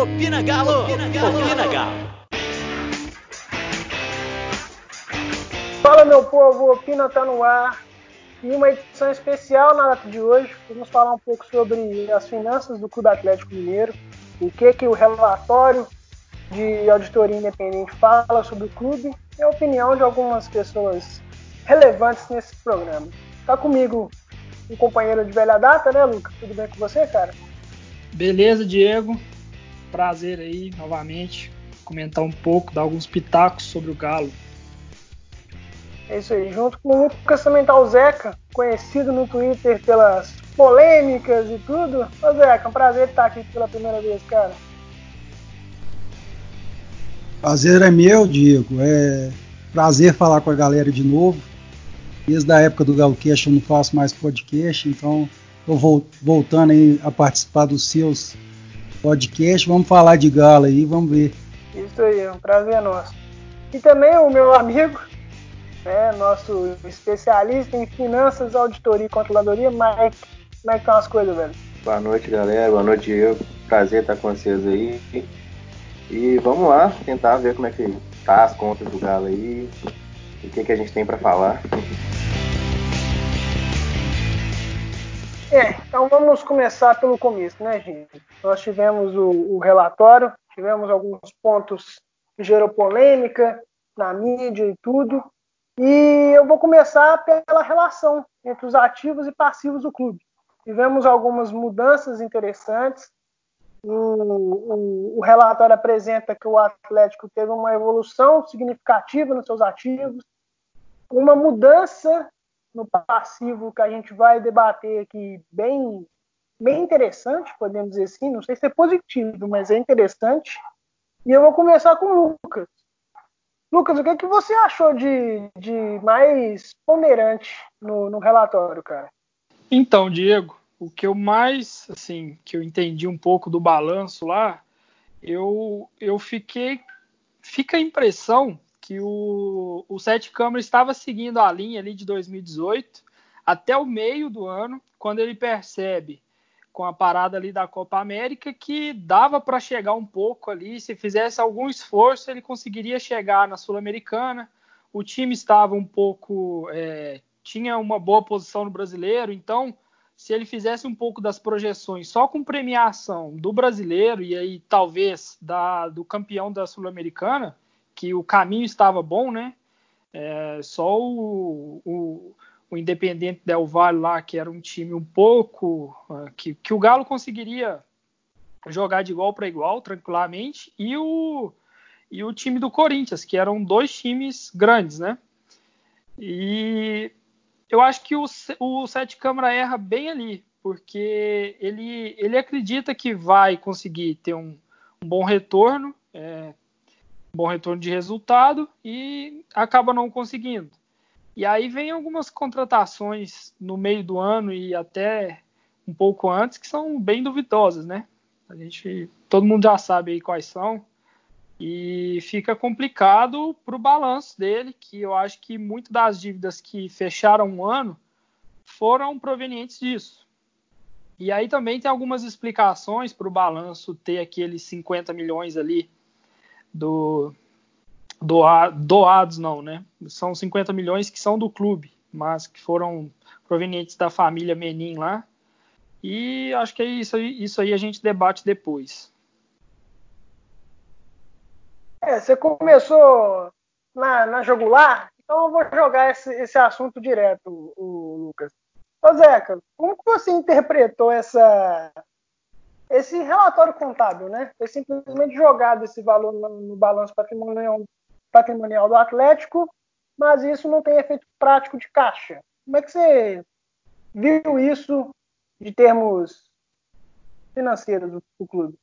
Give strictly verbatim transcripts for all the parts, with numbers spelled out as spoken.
Opina Galo! Opina Galo! Opina Galo! Fala, meu povo! Opina tá no ar! E uma edição especial na data de hoje, vamos falar um pouco sobre as finanças do Clube Atlético Mineiro, o que, que o relatório de auditoria independente fala sobre o clube e a opinião de algumas pessoas relevantes nesse programa. Tá comigo um companheiro de velha data, né, Lucas? Tudo bem com você, cara? Beleza, Diego. Prazer aí, novamente, comentar um pouco, dar alguns pitacos sobre o Galo. É isso aí, junto com o Lucas também tá o Zeca, conhecido no Twitter pelas polêmicas e tudo. Ô Zeca, é um prazer estar aqui pela primeira vez, cara. Prazer é meu, Diego. É prazer falar com a galera de novo. Desde a época do GaloCast eu não faço mais podcast, então eu vou voltando aí a participar dos seus podcasts. Vamos falar de Galo aí, vamos ver. Isso aí, é um prazer nosso. E também o meu amigo, né, nosso especialista em finanças, auditoria e controladoria, Mike. Como é que estão as coisas, velho? Boa noite, galera. Boa noite, Diego. Prazer estar com vocês aí. E vamos lá tentar ver como é que tá as contas do Galo aí e o que, que a gente tem para falar. É, então vamos começar pelo começo, né, gente? Nós tivemos o, o relatório, tivemos alguns pontos que gerou polêmica na mídia e tudo. E eu vou começar pela relação entre os ativos e passivos do clube. Tivemos algumas mudanças interessantes. O, o, o relatório apresenta que o Atlético teve uma evolução significativa nos seus ativos, uma mudança no passivo que a gente vai debater aqui bem, bem interessante, podemos dizer assim, não sei se é positivo, mas é interessante. E eu vou começar com o Lucas. Lucas, o que, é que você achou de, de mais ponderante no, no relatório, cara? Então, Diego, o que eu mais, assim, que eu entendi um pouco do balanço lá, eu, eu fiquei, fica a impressão que o, o Sette Câmara estava seguindo a linha ali de dois mil e dezoito até o meio do ano, quando ele percebe, com a parada ali da Copa América, que dava para chegar um pouco ali, se fizesse algum esforço ele conseguiria chegar na Sul-Americana, o time estava um pouco, é, tinha uma boa posição no Brasileiro, então se ele fizesse um pouco das projeções só com premiação do Brasileiro e aí talvez da, do campeão da Sul-Americana, que o caminho estava bom, né? É, só o, o, o Independiente Del Valle lá, que era um time um pouco... Que, que o Galo conseguiria jogar de igual para igual, tranquilamente, e o, e o time do Corinthians, que eram dois times grandes, né? E... Eu acho que o, o Sette Câmara erra bem ali, porque ele, ele acredita que vai conseguir ter um, um bom retorno, é, um bom retorno de resultado e acaba não conseguindo. E aí vem algumas contratações no meio do ano e até um pouco antes que são bem duvidosas, né? A gente, todo mundo já sabe aí quais são. E fica complicado para o balanço dele, que eu acho que muitas das dívidas que fecharam um ano foram provenientes disso. E aí também tem algumas explicações para o balanço ter aqueles cinquenta milhões ali do, do, doados, não, né? São cinquenta milhões que são do clube, mas que foram provenientes da família Menin lá. E acho que é isso, isso aí a gente debate depois. É, você começou na, na jogular, então eu vou jogar esse, esse assunto direto, o, o Lucas. Ô Zeca, como que você interpretou essa, esse relatório contábil, né? Foi simplesmente jogado esse valor no, no balanço patrimonial, patrimonial do Atlético, mas isso não tem efeito prático de caixa. Como é que você viu isso de termos financeiros do, do clube?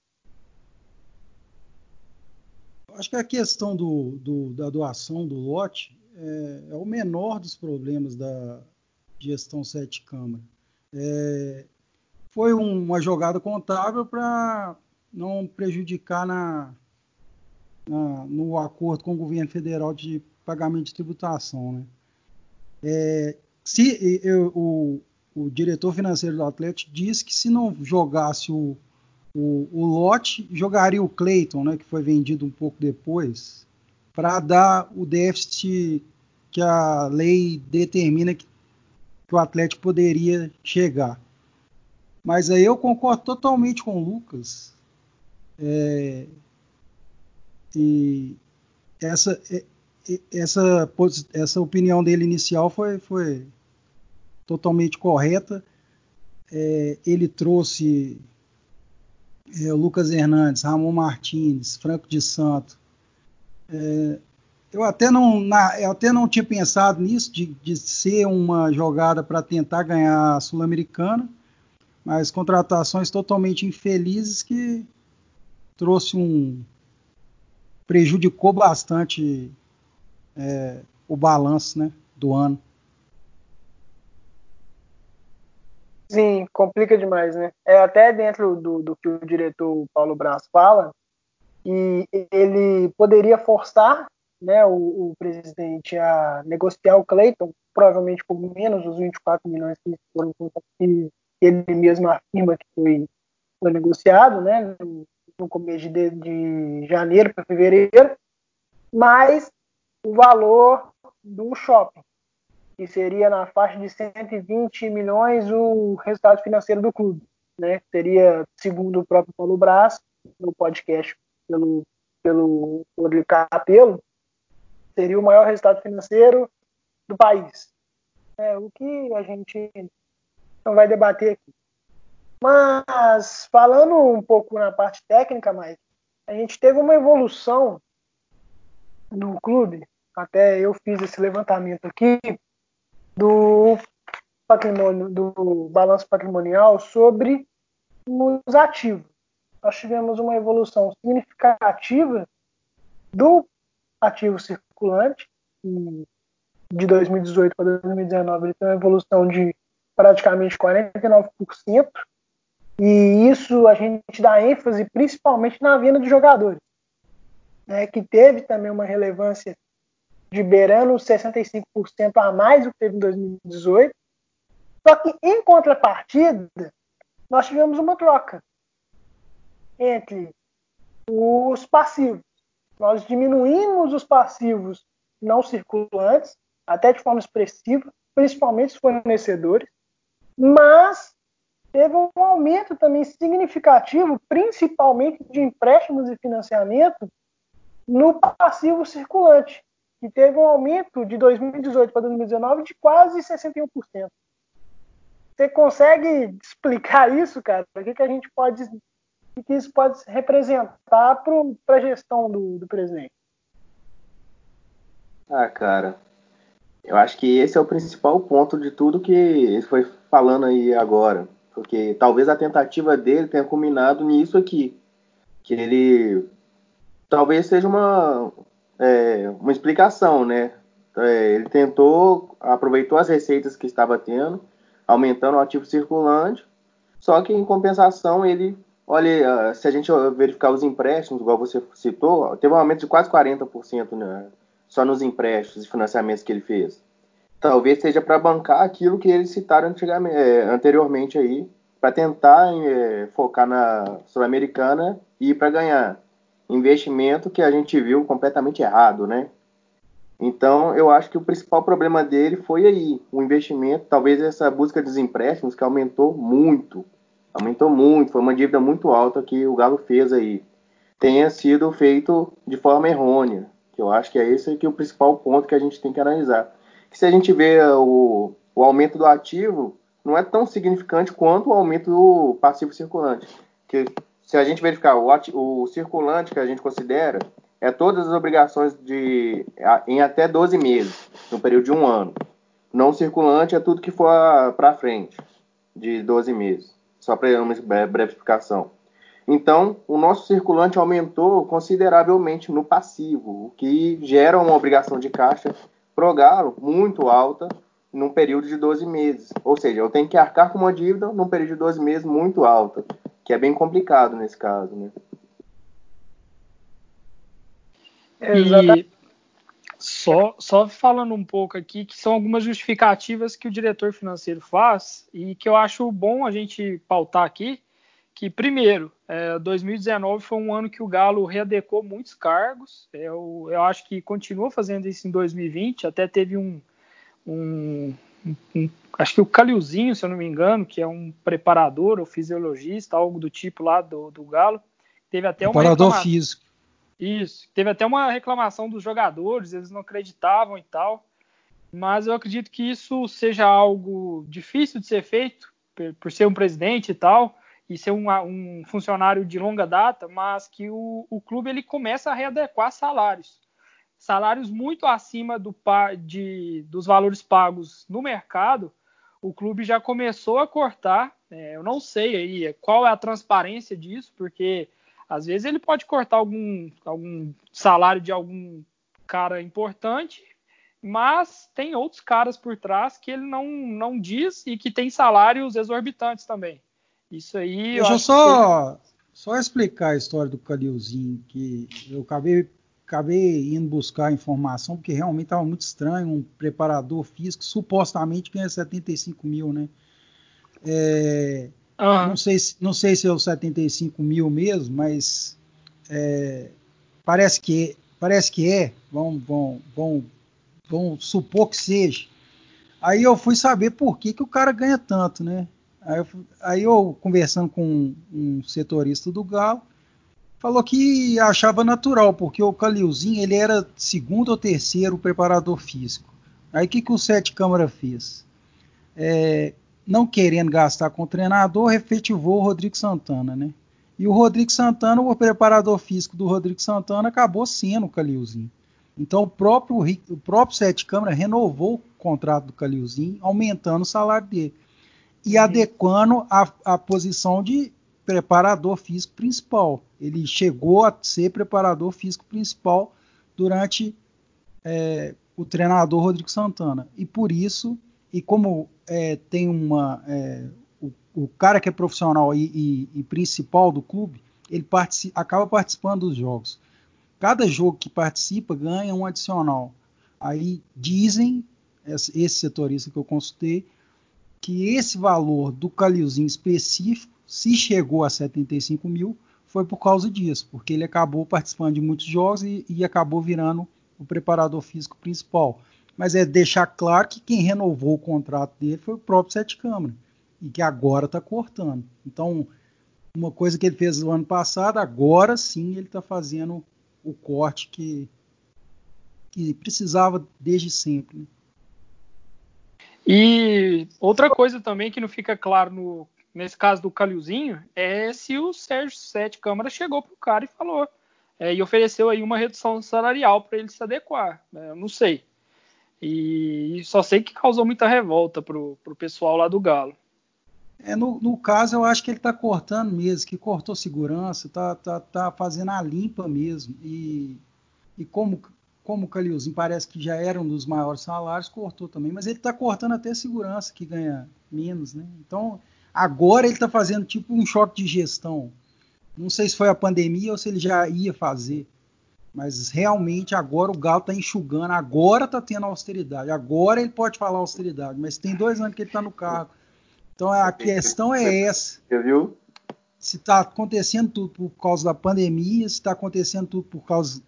Acho que a questão do, do, da doação do lote é, é o menor dos problemas da gestão Sette Câmara. É, foi um, uma jogada contábil para não prejudicar na, na, no acordo com o governo federal de pagamento de tributação, né? É, se, eu, o, o diretor financeiro do Atlético disse que se não jogasse o, o, o Lotte jogaria o Clayton, né, que foi vendido um pouco depois, para dar o déficit que a lei determina que, que o Atlético poderia chegar. Mas aí eu concordo totalmente com o Lucas. É, e essa, essa, essa opinião dele inicial foi, foi totalmente correta. É, ele trouxe é, Lucas Hernandes, Ramon Martins, Franco de Santo. É, eu, até não, na, eu até não tinha pensado nisso, de, de ser uma jogada para tentar ganhar a Sul-Americana, mas contratações totalmente infelizes que trouxe um... prejudicou bastante é, o balanço, né, do ano. Sim, complica demais, né? É até dentro do, do que o diretor Paulo Brás fala, e ele poderia forçar, né, o, o presidente a negociar o Clayton, provavelmente por menos os vinte e quatro milhões que foram contratados, ele mesmo afirma que foi, foi negociado, né, no, no começo de, de janeiro para fevereiro, mas o valor do shopping, que seria na faixa de cento e vinte milhões o resultado financeiro do clube, né, seria, segundo o próprio Paulo Brás, no podcast pelo pelo Rodrigo Capello, seria o maior resultado financeiro do país. É, o que a gente... não vai debater aqui. Mas, falando um pouco na parte técnica, Mike, a gente teve uma evolução no clube, até eu fiz esse levantamento aqui, do patrimônio, do balanço patrimonial sobre os ativos. Nós tivemos uma evolução significativa do ativo circulante, de dois mil e dezoito para dois mil e dezenove, ele tem uma evolução de praticamente quarenta e nove por cento, e isso a gente dá ênfase principalmente na venda de jogadores, né, que teve também uma relevância de beirando sessenta e cinco por cento a mais do que teve em dois mil e dezoito, só que em contrapartida nós tivemos uma troca entre os passivos. Nós diminuímos os passivos não circulantes, até de forma expressiva, principalmente os fornecedores, mas teve um aumento também significativo, principalmente de empréstimos e financiamento, no passivo circulante, que teve um aumento de dois mil e dezoito para dois mil e dezenove de quase sessenta e um por cento. Você consegue explicar isso, cara? O que, que a gente pode, o que isso pode representar para a gestão do, do presidente? Ah, cara, eu acho que esse é o principal ponto de tudo que ele foi falando aí agora, porque talvez a tentativa dele tenha culminado nisso aqui, que ele talvez seja uma, é, uma explicação, né? É, ele tentou, aproveitou as receitas que estava tendo, aumentando o ativo circulante, só que em compensação ele, olha, se a gente verificar os empréstimos, igual você citou, teve um aumento de quase quarenta por cento, né? Só nos empréstimos e financiamentos que ele fez. Talvez seja para bancar aquilo que eles citaram anteriormente aí, para tentar é, focar na Sul-Americana e para ganhar investimento que a gente viu completamente errado, né? Então, eu acho que o principal problema dele foi aí, o investimento, talvez essa busca dos empréstimos que aumentou muito. Aumentou muito, foi uma dívida muito alta que o Galo fez aí. Tenha sido feito de forma errônea. Eu acho que é esse que é o principal ponto que a gente tem que analisar. Que se a gente vê o, o aumento do ativo, não é tão significante quanto o aumento do passivo circulante. Que se a gente verificar o, ativo, o circulante que a gente considera, é todas as obrigações de, em até doze meses, no período de um ano. Não circulante é tudo que for para frente, de doze meses. Só para uma breve explicação. Então, o nosso circulante aumentou consideravelmente no passivo, o que gera uma obrigação de caixa pro Galo muito alta num período de doze meses. Ou seja, eu tenho que arcar com uma dívida num período de doze meses muito alta, que é bem complicado nesse caso, né? E só, só falando um pouco aqui, que são algumas justificativas que o diretor financeiro faz e que eu acho bom a gente pautar aqui, que, primeiro, é, dois mil e dezenove foi um ano que o Galo readecou muitos cargos. Eu, eu acho que continua fazendo isso em dois mil e vinte. Até teve um, um, um... Acho que o Calilzinho, se eu não me engano, que é um preparador ou fisiologista, algo do tipo lá do, do Galo, teve até preparador uma físico. Isso. Teve até uma reclamação dos jogadores, eles não acreditavam e tal. Mas eu acredito que isso seja algo difícil de ser feito, por ser um presidente e tal, e ser um, um funcionário de longa data, mas que o, o clube ele começa a readequar salários. Salários muito acima do, de, dos valores pagos no mercado, o clube já começou a cortar. É, eu não sei aí qual é a transparência disso, porque às vezes ele pode cortar algum, algum salário de algum cara importante, mas tem outros caras por trás que ele não, não diz e que tem salários exorbitantes também. Isso aí... Deixa eu, eu só, que... só explicar a história do Calilzinho, que eu acabei, acabei indo buscar a informação, porque realmente estava muito estranho, um preparador físico supostamente ganha setenta e cinco mil, né? É, uhum. não, sei, não sei se é os setenta e cinco mil mesmo, mas é, parece, que, parece que é, vão... vão, vão Vamos supor que seja. Aí eu fui saber por que, que o cara ganha tanto, né? Aí eu, aí eu, conversando com um setorista do Galo, falou que achava natural, porque o Calilzinho, ele era segundo ou terceiro preparador físico. Aí o que, que o Sette Câmara fez? É, não querendo gastar com o treinador, efetivou o Rodrigo Santana, né? E o Rodrigo Santana, o preparador físico do Rodrigo Santana, acabou sendo o Calilzinho. Então o próprio, o próprio Sette Câmara renovou o contrato do Calilzinho, aumentando o salário dele e uhum. adequando a, a posição de preparador físico principal. Ele chegou a ser preparador físico principal durante é, o treinador Rodrigo Santana. E por isso, e como é, tem uma... É, o, o cara que é profissional e, e, e principal do clube, ele partici- acaba participando dos jogos. Cada jogo que participa ganha um adicional. Aí dizem, esse setorista que eu consultei, que esse valor do Calilzinho específico, se chegou a setenta e cinco mil, foi por causa disso, porque ele acabou participando de muitos jogos e, e acabou virando o preparador físico principal. Mas é deixar claro que quem renovou o contrato dele foi o próprio Sette Câmara, e que agora está cortando. Então, uma coisa que ele fez no ano passado, agora sim ele está fazendo... o corte que, que precisava desde sempre. E outra coisa também que não fica claro no, nesse caso do Calilzinho é se o Sergio Sette Câmara chegou pro cara e falou é, e ofereceu aí uma redução salarial para ele se adequar. Né? Eu não sei. E, e só sei que causou muita revolta pro, pro pessoal lá do Galo. É, no, no caso, eu acho que ele está cortando mesmo, que cortou segurança, está tá, tá fazendo a limpa mesmo. E, e como, como o Calilzinho parece que já era um dos maiores salários, cortou também. Mas ele está cortando até segurança, que ganha menos, né? Então, agora ele está fazendo tipo um choque de gestão. Não sei se foi a pandemia ou se ele já ia fazer. Mas realmente agora o Galo está enxugando, agora está tendo austeridade. Agora ele pode falar austeridade, mas tem dois anos que ele está no cargo. Então a questão é essa, você viu? Se está acontecendo tudo por causa da pandemia, se está acontecendo tudo por, causa,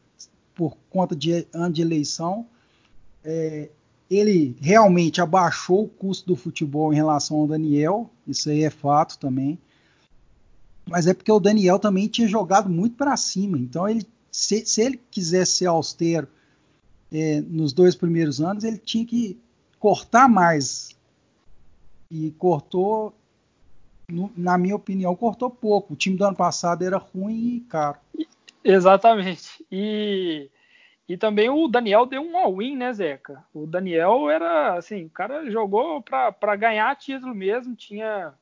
por conta de ano de eleição, é, ele realmente abaixou o custo do futebol em relação ao Daniel, isso aí é fato também, mas é porque o Daniel também tinha jogado muito para cima, então ele, se, se ele quisesse ser austero é, nos dois primeiros anos, ele tinha que cortar mais. E cortou, na minha opinião, cortou pouco. O time do ano passado era ruim e caro. Exatamente. E, e também o Daniel deu um all-in, né, Zeca? O Daniel era, assim, o cara jogou para ganhar título mesmo. Tinha,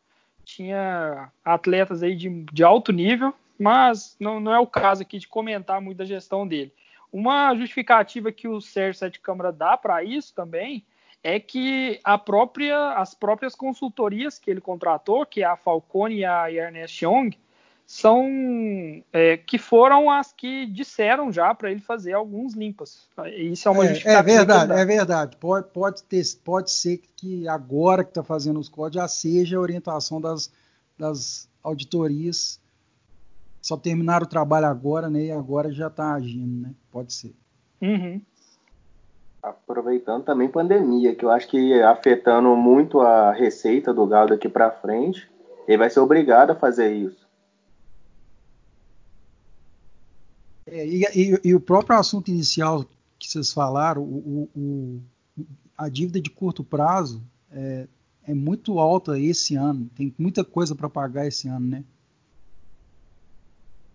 tinha atletas aí de, de alto nível, mas não, não é o caso aqui de comentar muito da gestão dele. Uma justificativa que o Sérgio Sette Câmara dá para isso também... é que a própria, as próprias consultorias que ele contratou, que é a Falcone e a Ernest Young, são, é, que foram as que disseram já para ele fazer alguns limpas. Isso é uma é, justificativa. É verdade, é verdade. Pode, pode, ter, pode ser que agora que está fazendo os códigos já seja a orientação das, das auditorias, só terminaram o trabalho agora, né? E agora já está agindo, né? Pode ser. Uhum. Aproveitando também pandemia, que eu acho que afetando muito a receita do Galo daqui para frente, ele vai ser obrigado a fazer isso. É, e, e, e o próprio assunto inicial que vocês falaram, o, o, o, a dívida de curto prazo é, é muito alta esse ano, tem muita coisa para pagar esse ano, né?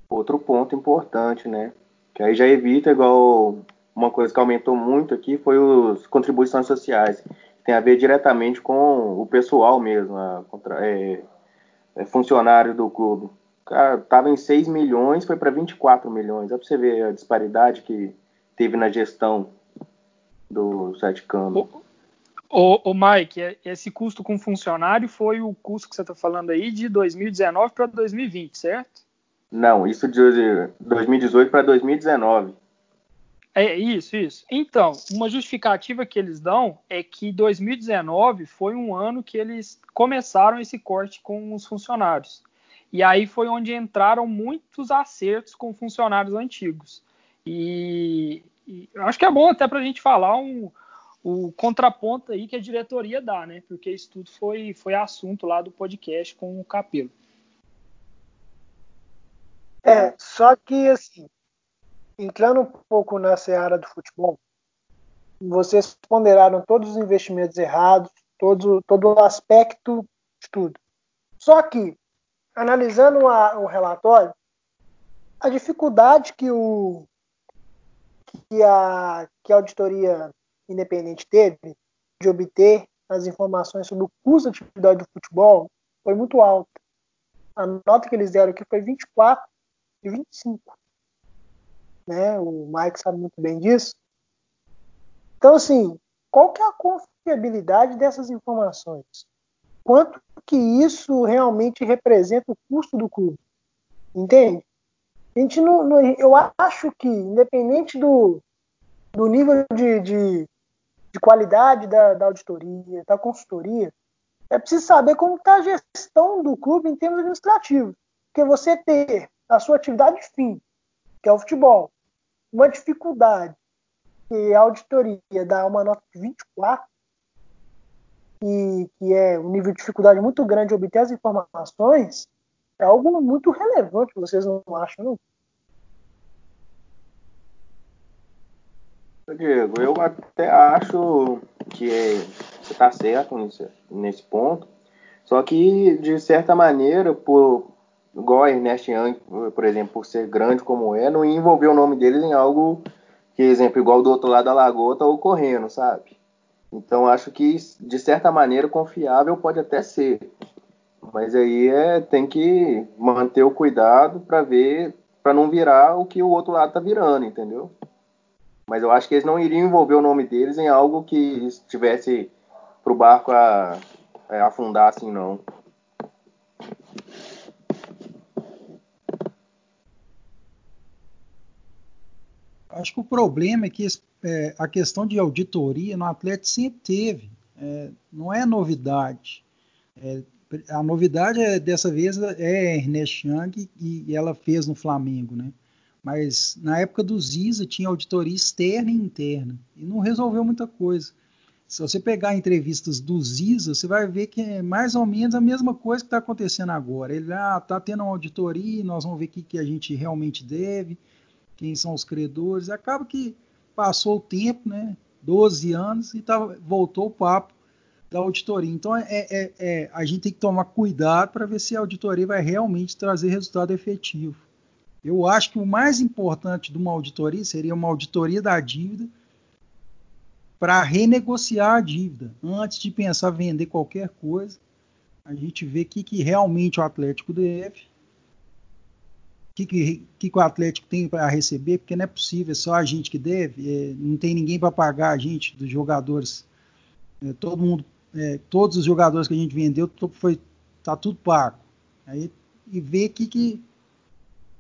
Outro ponto importante, né? Que aí já evita, igual uma coisa que aumentou muito aqui foi as contribuições sociais, que tem a ver diretamente com o pessoal mesmo, a, é, é funcionário do clube. Cara, estava em seis milhões, foi para vinte e quatro milhões. Dá para você ver a disparidade que teve na gestão do Sette Câmara. O, o Mike, esse custo com funcionário foi o custo que você está falando aí de dois mil e dezenove para dois mil e vinte, certo? Não, isso de dois mil e dezoito para dois mil e dezenove. É isso, isso. Então, uma justificativa que eles dão é que dois mil e dezenove foi um ano que eles começaram esse corte com os funcionários. E aí foi onde entraram muitos acertos com funcionários antigos. E, e acho que é bom até para a gente falar um, o contraponto aí que a diretoria dá, né? Porque isso tudo foi, foi assunto lá do podcast com o Capelo. É, só que assim, entrando um pouco na seara do futebol, vocês ponderaram todos os investimentos errados, todo, todo o aspecto de tudo. Só que, analisando a, o relatório, a dificuldade que, o, que, a, que a auditoria independente teve de obter as informações sobre o custo da atividade do futebol foi muito alta. A nota que eles deram aqui foi vinte e quatro e vinte e cinco. Né? O Mike sabe muito bem disso. Então, assim, qual que é a confiabilidade dessas informações? Quanto que isso realmente representa o custo do clube? Entende? A gente não, não, eu acho que, independente do, do nível de, de, de qualidade da, da auditoria, da consultoria, é preciso saber como está a gestão do clube em termos administrativos. Porque você ter a sua atividade fim, que é o futebol, uma dificuldade, que a auditoria dá uma nota de vinte e quatro, e que é um nível de dificuldade muito grande de obter as informações, é algo muito relevante, vocês não acham, não? Diego, eu até acho que você está certo nesse, nesse ponto, só que, de certa maneira, por, igual a Ernest Young, por exemplo, por ser grande como é, não envolver o nome deles em algo que, exemplo, igual do outro lado da lagoa está ocorrendo, sabe? Então, acho que, de certa maneira, confiável pode até ser. Mas aí é, tem que manter o cuidado para ver, para não virar o que o outro lado está virando, entendeu? Mas eu acho que eles não iriam envolver o nome deles em algo que estivesse pro barco a, a afundar assim, não. Acho que o problema é que é, a questão de auditoria no Atlético sempre teve, é, não é novidade. É, a novidade é, dessa vez é Ernest Young e, e ela fez no Flamengo, né? Mas na época do Ziza tinha auditoria externa e interna e não resolveu muita coisa. Se você pegar entrevistas do Ziza, você vai ver que é mais ou menos a mesma coisa que está acontecendo agora. Ele ah, tá tendo uma auditoria, nós vamos ver o que, que a gente realmente deve, quem são os credores. Acaba que passou o tempo, né? doze anos, e tá, voltou o papo da auditoria. Então, é, é, é, a gente tem que tomar cuidado para ver se a auditoria vai realmente trazer resultado efetivo. Eu acho que o mais importante de uma auditoria seria uma auditoria da dívida para renegociar a dívida. Antes de pensar em vender qualquer coisa, a gente vê o que, que realmente o Atlético deve, o que, que, que o Atlético tem para receber, porque não é possível, é só a gente que deve, é, não tem ninguém para pagar a gente, dos jogadores, é, todo mundo, é, todos os jogadores que a gente vendeu, foi, tá tudo pago. Aí, e ver o que... que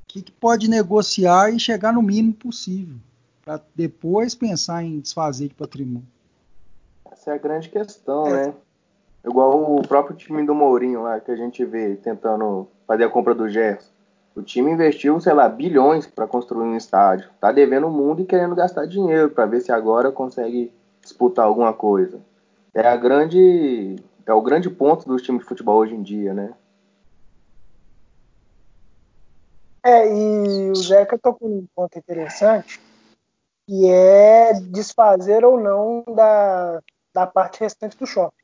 O que, que pode negociar e chegar no mínimo possível, para depois pensar em desfazer de patrimônio. Essa é a grande questão, é, né? Igual o próprio time do Mourinho lá, que a gente vê tentando fazer a compra do Gerson. O time investiu, sei lá, bilhões para construir um estádio. Tá devendo o mundo e querendo gastar dinheiro para ver se agora consegue disputar alguma coisa. É, a grande, é o grande ponto dos times de futebol hoje em dia, né? É, e o Zeca tocou num ponto interessante, que é desfazer ou não da, da parte restante do shopping.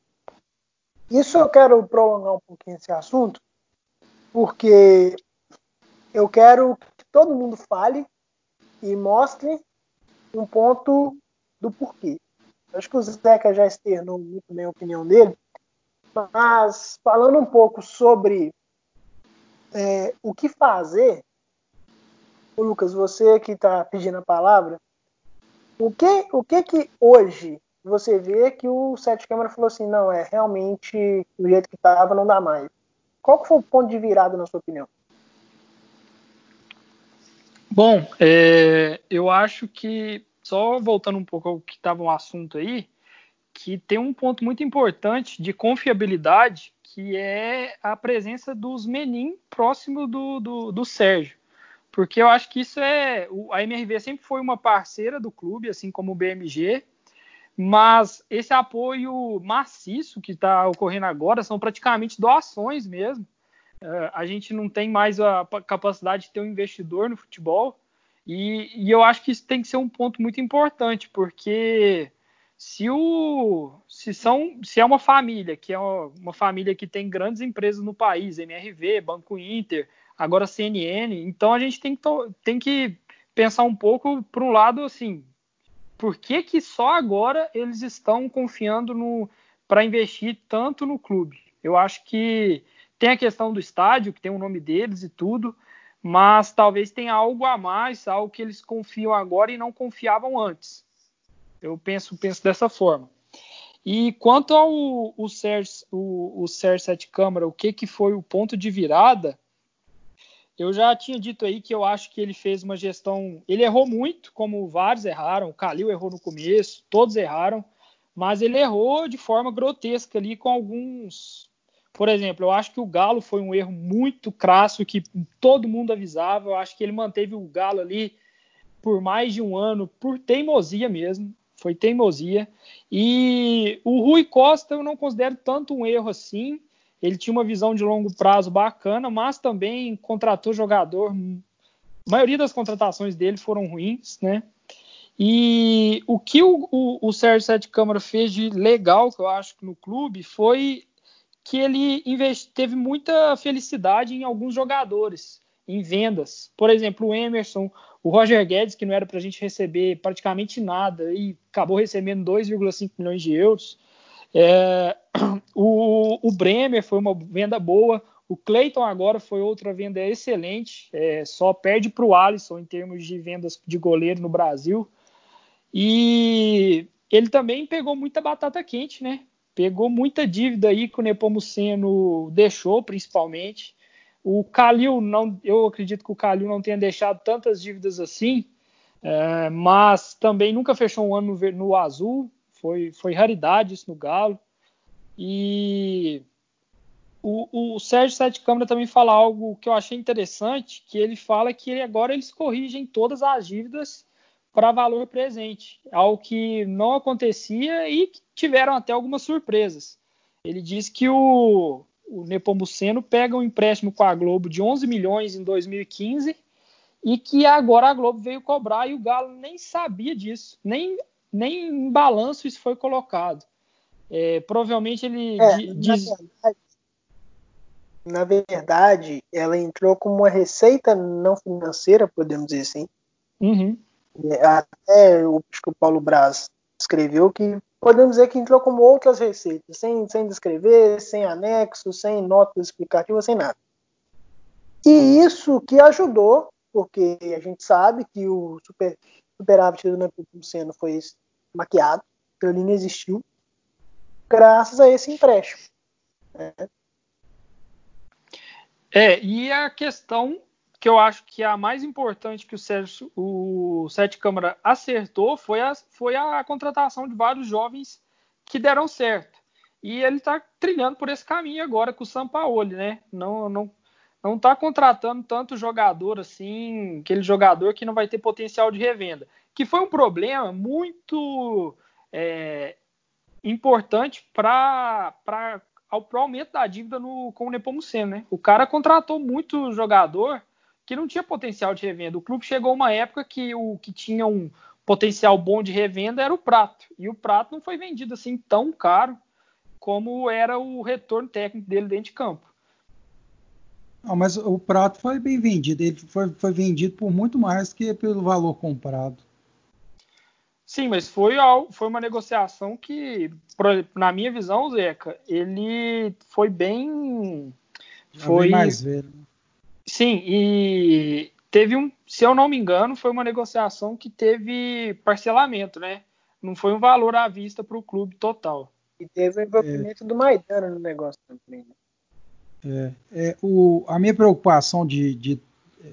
Isso eu quero prolongar um pouquinho esse assunto, porque eu quero que todo mundo fale e mostre um ponto do porquê. Acho que o Zeca já externou muito bem a opinião dele, mas falando um pouco sobre é, o que fazer, ô Lucas, você que está pedindo a palavra, o que, o que que hoje você vê que o Sette Câmara falou assim, não, é realmente do jeito que estava, não dá mais. Qual que foi o ponto de virada, na sua opinião? Bom, é, eu acho que, só voltando um pouco ao que estava o assunto aí, que tem um ponto muito importante de confiabilidade, que é a presença dos Menin próximo do, do, do Sergio. Porque eu acho que isso é... A M R V sempre foi uma parceira do clube, assim como o B M G, mas esse apoio maciço que está ocorrendo agora são praticamente doações mesmo. Uh, a gente não tem mais a capacidade de ter um investidor no futebol e, e eu acho que isso tem que ser um ponto muito importante, porque se, o, se, são, se é uma família, que é uma, uma família que tem grandes empresas no país, M R V, Banco Inter, agora C N N, então a gente tem que, tem que pensar um pouco para um lado assim, por que que só agora eles estão confiando para investir tanto no clube? Eu acho que tem a questão do estádio, que tem o nome deles e tudo, mas talvez tenha algo a mais, algo que eles confiam agora e não confiavam antes. Eu penso, penso dessa forma. E quanto ao o Sérgio, o, o Sérgio Sette Câmara, o que, que foi o ponto de virada, eu já tinha dito aí que eu acho que ele fez uma gestão... Ele errou muito, como vários erraram, o Kalil errou no começo, todos erraram, mas ele errou de forma grotesca ali com alguns... Por exemplo, eu acho que o Galo foi um erro muito crasso, que todo mundo avisava. Eu acho que ele manteve o Galo ali por mais de um ano, por teimosia mesmo. Foi teimosia. E o Rui Costa eu não considero tanto um erro assim. Ele tinha uma visão de longo prazo bacana, mas também contratou jogador. A maioria das contratações dele foram ruins, né? E o que o, o, o Sérgio Sette Câmara fez de legal, que eu acho, no clube, foi... que ele investe, teve muita felicidade em alguns jogadores, em vendas. Por exemplo, o Emerson, o Roger Guedes, que não era para a gente receber praticamente nada, e acabou recebendo dois vírgula cinco milhões de euros. É, o, o Bremer foi uma venda boa. O Clayton agora foi outra venda excelente. É, só perde para o Alisson em termos de vendas de goleiro no Brasil. E ele também pegou muita batata quente, né? Pegou muita dívida aí que o Nepomuceno deixou, principalmente. O Kalil, não, eu acredito que o Kalil não tenha deixado tantas dívidas assim, é, mas também nunca fechou um ano no, no azul, foi, foi raridade isso no Galo. E o, o Sérgio Sette Câmara também fala algo que eu achei interessante, que ele fala que agora eles corrigem todas as dívidas para valor presente, algo que não acontecia e que tiveram até algumas surpresas. Ele diz que o, o Nepomuceno pega um empréstimo com a Globo de onze milhões em dois mil e quinze e que agora a Globo veio cobrar e o Galo nem sabia disso, nem, nem em balanço isso foi colocado. É, provavelmente ele é, d- diz... Na verdade, na verdade, ela entrou como uma receita não financeira, podemos dizer assim. Uhum. Até o, acho que o Paulo Brás escreveu que podemos dizer que entrou como outras receitas, sem, sem descrever, sem anexo, sem notas explicativas, sem nada. E isso que ajudou, porque a gente sabe que o super, superávit do Nepomuceno foi maquiado, ele não existiu, graças a esse empréstimo. Né? É, e a questão que eu acho que a mais importante que o, Sérgio, o Sette Câmara acertou foi a, foi a contratação de vários jovens que deram certo. E ele está trilhando por esse caminho agora com o Sampaoli, né? Não, não, não tá contratando tanto jogador assim, aquele jogador que não vai ter potencial de revenda. Que foi um problema muito é, importante para o aumento da dívida no, com o Nepomuceno, né? O cara contratou muito jogador que não tinha potencial de revenda. O clube chegou uma época que o que tinha um potencial bom de revenda era o Prato. E o Prato não foi vendido assim tão caro como era o retorno técnico dele dentro de campo. Não, mas o Prato foi bem vendido. Ele foi, foi vendido por muito mais que pelo valor comprado. Sim, mas foi, foi uma negociação que, na minha visão, Zeca, ele foi bem... Foi bem mais velho. Sim, e teve um... Se eu não me engano, foi uma negociação que teve parcelamento, né? Não foi um valor à vista para o clube total. E teve o envolvimento é. do Maidana no negócio também, né? É, é, o, a minha preocupação de, de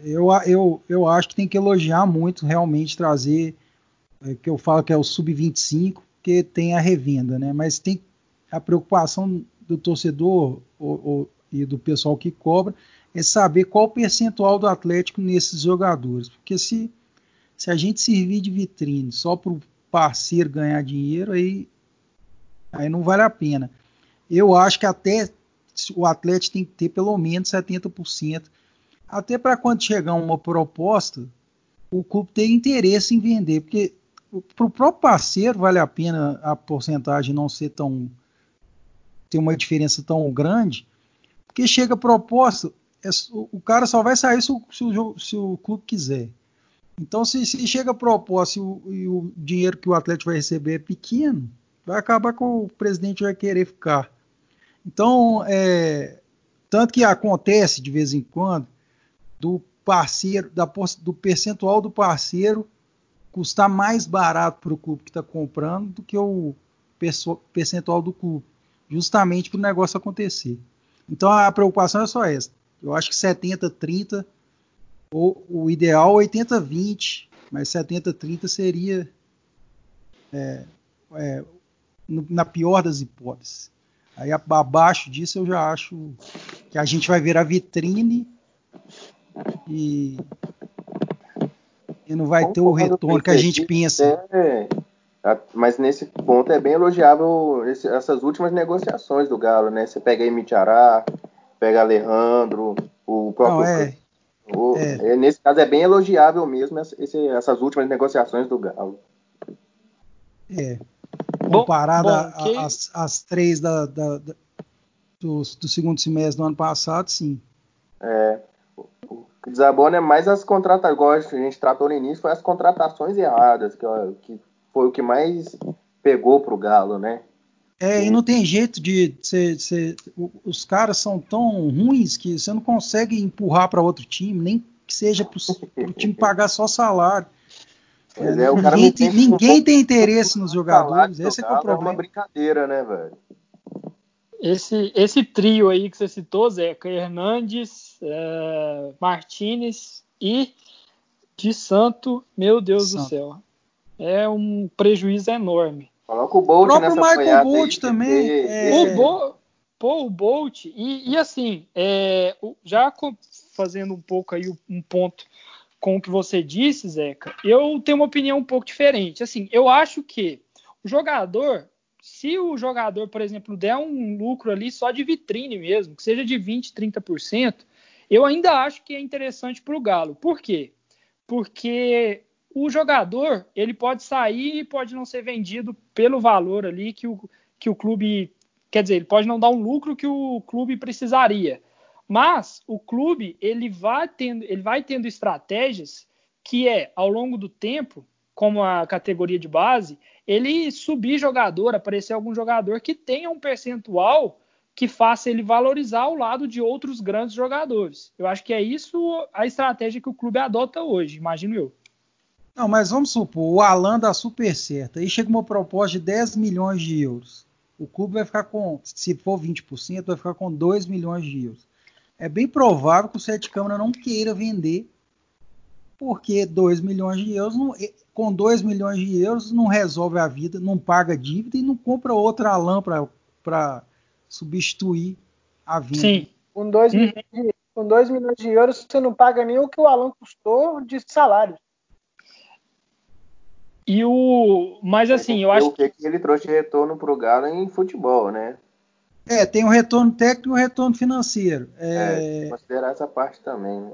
eu, eu, eu acho que tem que elogiar muito, realmente trazer é, que eu falo que é o sub vinte e cinco, porque tem a revenda, né? Mas tem a preocupação do torcedor ou, ou, e do pessoal que cobra é saber qual o percentual do Atlético nesses jogadores, porque se, se a gente servir de vitrine só para o parceiro ganhar dinheiro, aí, aí não vale a pena. Eu acho que até o Atlético tem que ter pelo menos setenta por cento, até para quando chegar uma proposta, o clube tem interesse em vender, porque para o próprio parceiro vale a pena a porcentagem não ser tão, ter uma diferença tão grande, porque chega a proposta, é, o cara só vai sair se o, se o, se o clube quiser. Então se, se chega a proposta e o, e o dinheiro que o Atlético vai receber é pequeno, vai acabar que o presidente vai querer ficar. Então, é, tanto que acontece de vez em quando do parceiro, da, do percentual do parceiro custar mais barato para o clube que está comprando do que o percentual do clube, justamente para o negócio acontecer. Então a preocupação é só essa. Eu acho que setenta a trinta, ou o ideal oitenta a vinte, mas setenta a trinta seria é, é, na pior das hipóteses. Aí abaixo disso eu já acho que a gente vai virar vitrine e, e não vai Bom, ter o retorno que a gente pensa. É, mas nesse ponto é bem elogiável esse, essas últimas negociações do Galo, né? Você pega aí Mitiará, pega Alejandro, o próprio... Não, é, o, é. É, nesse caso é bem elogiável mesmo esse, essas últimas negociações do Galo. É... Comparada às três da, da, da, do, do segundo semestre do ano passado, sim. É, o que desabona é mais as contratações, que a gente tratou no início, foi as contratações erradas, que, que foi o que mais pegou pro Galo, né? É, e não tem jeito de ser, ser, os caras são tão ruins que você não consegue empurrar para outro time, nem que seja pro, pro time pagar só salário. É, é, o ninguém cara tem, ninguém tem interesse nos jogadores, esse é o problema. É uma brincadeira, né, velho? Esse, esse trio aí que você citou, Zeca, Hernandes, uh, Martínez e de Santo, meu Deus Santo. do céu. É um prejuízo enorme. Coloca o Bolt nessa apanhada. O próprio Michael Bolt também. É... O Bo... Pô, o Bolt, e, e assim, é, já fazendo um pouco aí um ponto... com o que você disse, Zeca, eu tenho uma opinião um pouco diferente. Assim, eu acho que o jogador, se o jogador, por exemplo, der um lucro ali só de vitrine mesmo, que seja de vinte por cento, trinta por cento, eu ainda acho que é interessante para o Galo. Por quê? Porque o jogador, ele pode sair e pode não ser vendido pelo valor ali que o, que o clube... Quer dizer, ele pode não dar um lucro que o clube precisaria. Mas o clube ele vai, tendo, ele vai tendo estratégias que é, ao longo do tempo, como a categoria de base, ele subir jogador, aparecer algum jogador que tenha um percentual que faça ele valorizar ao lado de outros grandes jogadores. Eu acho que é isso a estratégia que o clube adota hoje, imagino eu. Não, mas vamos supor, o Alan dá super certo. Aí chega uma proposta de dez milhões de euros. O clube vai ficar com, se for vinte por cento, vai ficar com dois milhões de euros. É bem provável que o Sette Câmara não queira vender, porque dois milhões de euros, não, com dois milhões de euros, não resolve a vida, não paga dívida e não compra outra lã para para substituir a vinda. Sim. Com dois, uhum. mil, com dois milhões de euros, você não paga nem o que o Alan custou de salário. E o... Mas assim, eu acho... O que ele trouxe de retorno para o Galo em futebol, né? É, tem o retorno técnico e o retorno financeiro. É, tem que considerar essa parte também, né?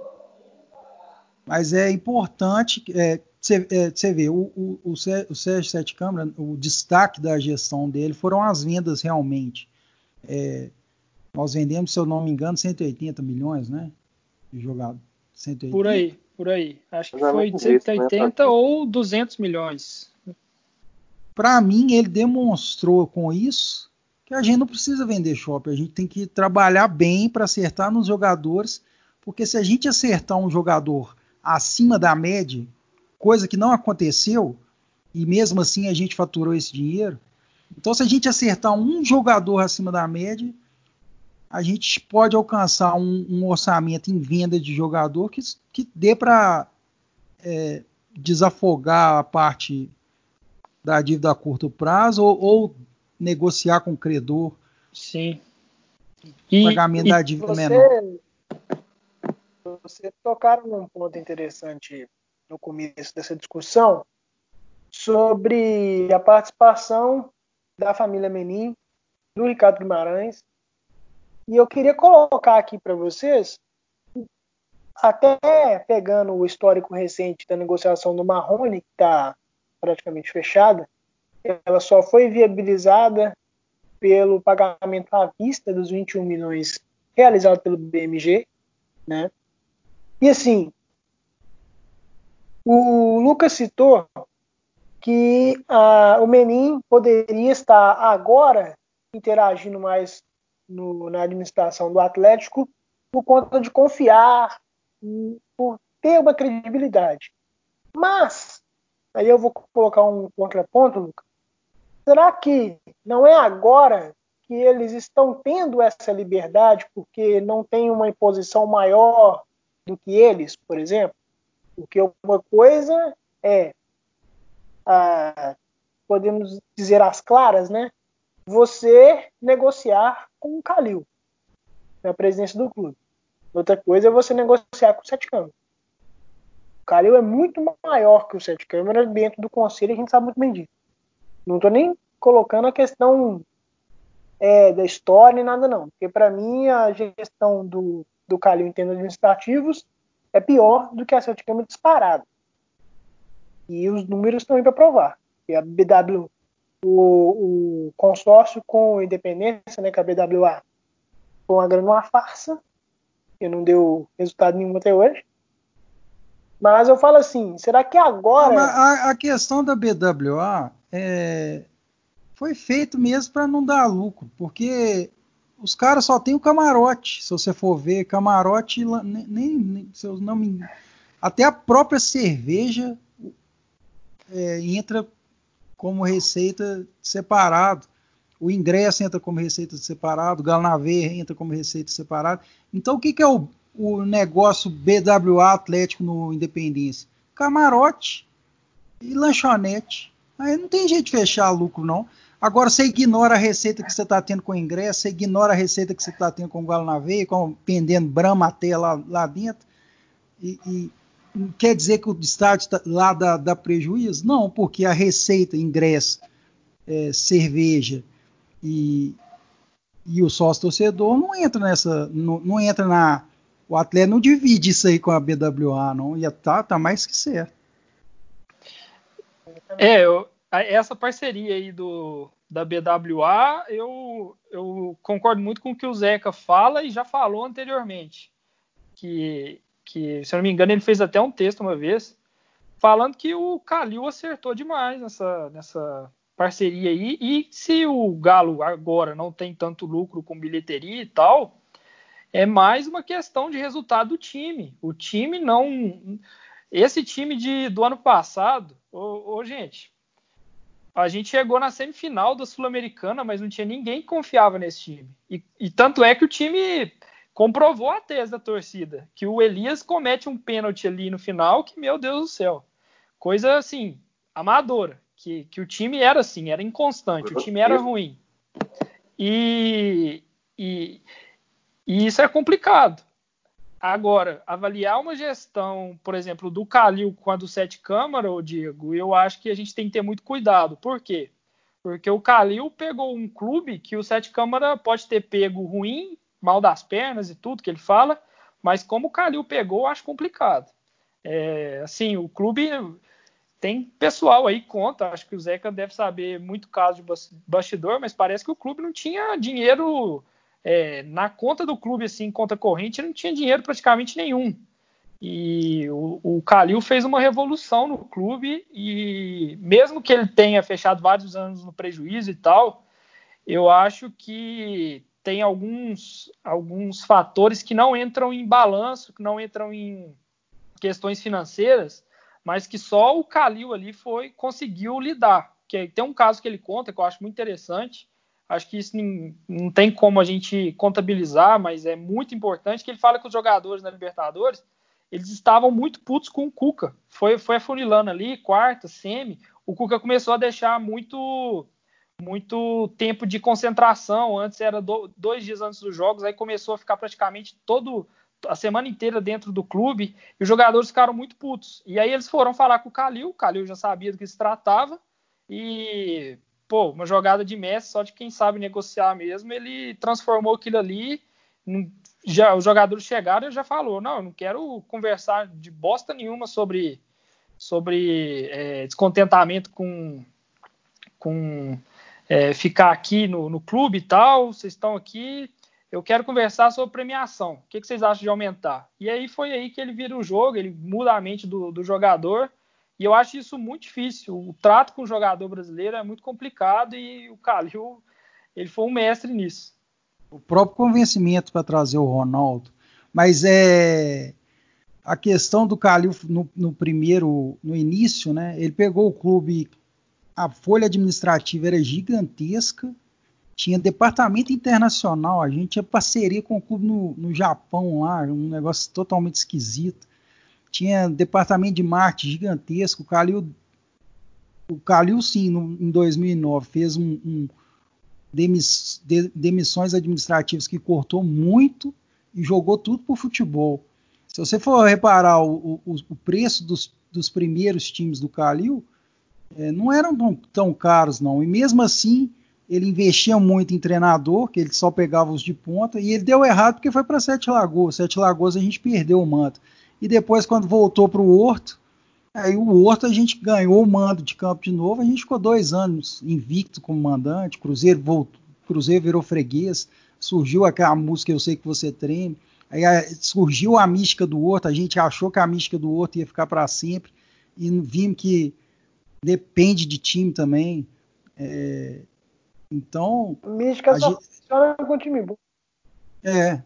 Mas é importante... É, você, é, você vê, o, o, o Sergio Sette Câmara, o destaque da gestão dele foram as vendas realmente. É, nós vendemos, se eu não me engano, cento e oitenta milhões, né? De jogador. cento e oitenta. Por aí. Por aí, acho que foi de cento e oitenta ou duzentos milhões. Para mim, ele demonstrou com isso que a gente não precisa vender shopping, a gente tem que trabalhar bem para acertar nos jogadores, porque se a gente acertar um jogador acima da média, coisa que não aconteceu, e mesmo assim a gente faturou esse dinheiro, então se a gente acertar um jogador acima da média, a gente pode alcançar um, um orçamento em venda de jogador que, que dê para é, desafogar a parte da dívida a curto prazo ou, ou negociar com o credor. Sim. E, pagamento e da dívida você, menor. Vocês tocaram num ponto interessante no começo dessa discussão sobre a participação da família Menin, do Ricardo Guimarães. E eu queria colocar aqui para vocês, até pegando o histórico recente da negociação do Marrone, que está praticamente fechada, ela só foi viabilizada pelo pagamento à vista dos vinte e um milhões realizado pelo B M G, né? E assim, o Lucas citou que a, o Menin poderia estar agora interagindo mais No, na administração do Atlético por conta de confiar, por ter uma credibilidade. Mas, aí eu vou colocar um contraponto, Lucas. Será que não é agora que eles estão tendo essa liberdade porque não tem uma imposição maior do que eles, por exemplo? Porque uma coisa é, ah, podemos dizer às claras, né? Você negociar com o Kalil na presidência do clube. Outra coisa é você negociar com o Sette Câmara. O Kalil é muito maior que o Sette Câmara dentro do conselho, a gente sabe muito bem disso. Não estou nem colocando a questão é, da história nem nada, não. Porque, para mim, a gestão do, do Kalil em termos administrativos é pior do que a Sette Câmara disparada. E os números estão aí para provar. E a B W... O, o consórcio com independência, né, que a B W A foi uma grande uma farsa, que não deu resultado nenhum até hoje. Mas eu falo assim, será que agora... A, a questão da B W A é, foi feito mesmo para não dar lucro, porque os caras só tem o camarote, se você for ver, camarote, nem, nem, se eu não me... até a própria cerveja é, entra... como receita separado. O ingresso entra como receita separado, o Galo na Veia entra como receita separada. Então, o que, que é o, o negócio B W A Atlético no Independência? Camarote e lanchonete. Aí não tem jeito de fechar lucro, não. Agora, você ignora a receita que você está tendo com o ingresso, você ignora a receita que você está tendo com o Galo na Veia, com, pendendo Brahma até lá, lá dentro. E... e quer dizer que o estádio tá lá dá, dá prejuízo? Não, porque a receita, ingresso, é, cerveja e, e o sócio-torcedor não entra nessa, não, não entra na... O Atlético não divide isso aí com a B W A, não, e tá, tá mais que certo. É, eu, essa parceria aí do, da B W A, eu, eu concordo muito com o que o Zeca fala e já falou anteriormente, que... que, se eu não me engano, ele fez até um texto uma vez, falando que o Kalil acertou demais nessa, nessa parceria aí, e se o Galo agora não tem tanto lucro com bilheteria e tal, é mais uma questão de resultado do time. O time não... Esse time de, do ano passado, ô, ô, gente, a gente chegou na semifinal da Sul-Americana, mas não tinha ninguém que confiava nesse time. E, e tanto é que o time... comprovou a tese da torcida, que o Elias comete um pênalti ali no final, que, meu Deus do céu, coisa, assim, amadora, que, que o time era assim, era inconstante, o time era ruim. E, e, e isso é complicado. Agora, avaliar uma gestão, por exemplo, do Kalil com a do Sette Câmara, Diego, eu acho que a gente tem que ter muito cuidado. Por quê? Porque o Kalil pegou um clube que o Sette Câmara pode ter pego ruim, mal das pernas e tudo que ele fala, mas como o Kalil pegou, eu acho complicado. É, assim, o clube... Tem pessoal aí que conta, acho que o Zeca deve saber muito caso de bastidor, mas parece que o clube não tinha dinheiro, é, na conta do clube, assim, conta corrente, não tinha dinheiro praticamente nenhum. E o, o Kalil fez uma revolução no clube e mesmo que ele tenha fechado vários anos no prejuízo e tal, eu acho que tem alguns, alguns fatores que não entram em balanço, que não entram em questões financeiras, mas que só o Kalil ali foi, conseguiu lidar. Que tem um caso que ele conta que eu acho muito interessante, acho que isso nem, não tem como a gente contabilizar, mas é muito importante, que ele fala que os jogadores na Libertadores, eles estavam muito putos com o Cuca. Foi, foi afunilando ali, quarta, semi, o Cuca começou a deixar muito, muito tempo de concentração, antes era do, dois dias antes dos jogos, aí começou a ficar praticamente todo... a semana inteira dentro do clube, e os jogadores ficaram muito putos. E aí eles foram falar com o Kalil, o Kalil já sabia do que se tratava, e, pô, uma jogada de Messi, só de quem sabe negociar mesmo, ele transformou aquilo ali, já, os jogadores chegaram e já falou, não, eu não quero conversar de bosta nenhuma sobre, sobre é, descontentamento com... com é, ficar aqui no, no clube e tal, vocês estão aqui... Eu quero conversar sobre premiação. O que vocês acham de aumentar? E aí foi aí que ele vira o jogo, ele muda a mente do, do jogador. E eu acho isso muito difícil. O trato com o jogador brasileiro é muito complicado e o Kalil, ele foi um mestre nisso. O próprio convencimento para trazer o Ronaldo. Mas é a questão do Kalil no, no primeiro, no início, né? Ele pegou o clube, a folha administrativa era gigantesca. Tinha departamento internacional, a gente tinha parceria com o clube no, no Japão lá, um negócio totalmente esquisito. Tinha departamento de marketing gigantesco. O Kalil, o Kalil sim, no, em dois mil e nove, fez um, um demiss, de, demissões administrativas que cortou muito e jogou tudo para o futebol. Se você for reparar o, o, o preço dos, dos primeiros times do Kalil, é, não eram tão, tão caros, não. E mesmo assim... ele investia muito em treinador, que ele só pegava os de ponta, e ele deu errado porque foi para Sete Lagoas. Sete Lagoas a gente perdeu o manto. E depois, quando voltou para o Horto, aí o Horto a gente ganhou o mando de campo de novo, a gente ficou dois anos invicto como mandante, Cruzeiro voltou, Cruzeiro virou freguês, surgiu aquela música Eu Sei Que Você Treme, aí surgiu a mística do Horto, a gente achou que a mística do Horto ia ficar para sempre, e vimos que depende de time também, é... Então. Mística só funciona com o time bom. É.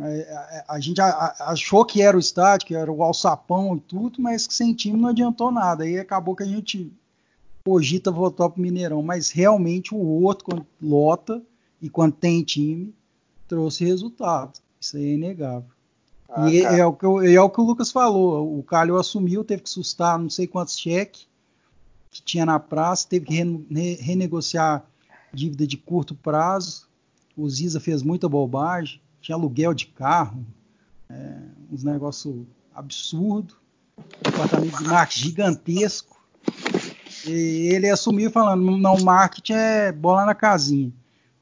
A, a gente a, a, achou que era o estádio, que era o alçapão e tudo, mas que sem time não adiantou nada. Aí acabou que a gente cogita voltar pro Mineirão. Mas realmente o outro, quando lota e quando tem time, trouxe resultado. Isso aí é inegável. Ah, e é, é, o que eu, é o que o Lucas falou. O Kalil assumiu, teve que sustar não sei quantos cheques que tinha na praça, teve que rene, renegociar. Dívida de curto prazo, o Ziza fez muita bobagem, tinha aluguel de carro, é, uns negócios absurdos, departamento de marketing gigantesco, e ele assumiu falando, não, marketing é bola na casinha,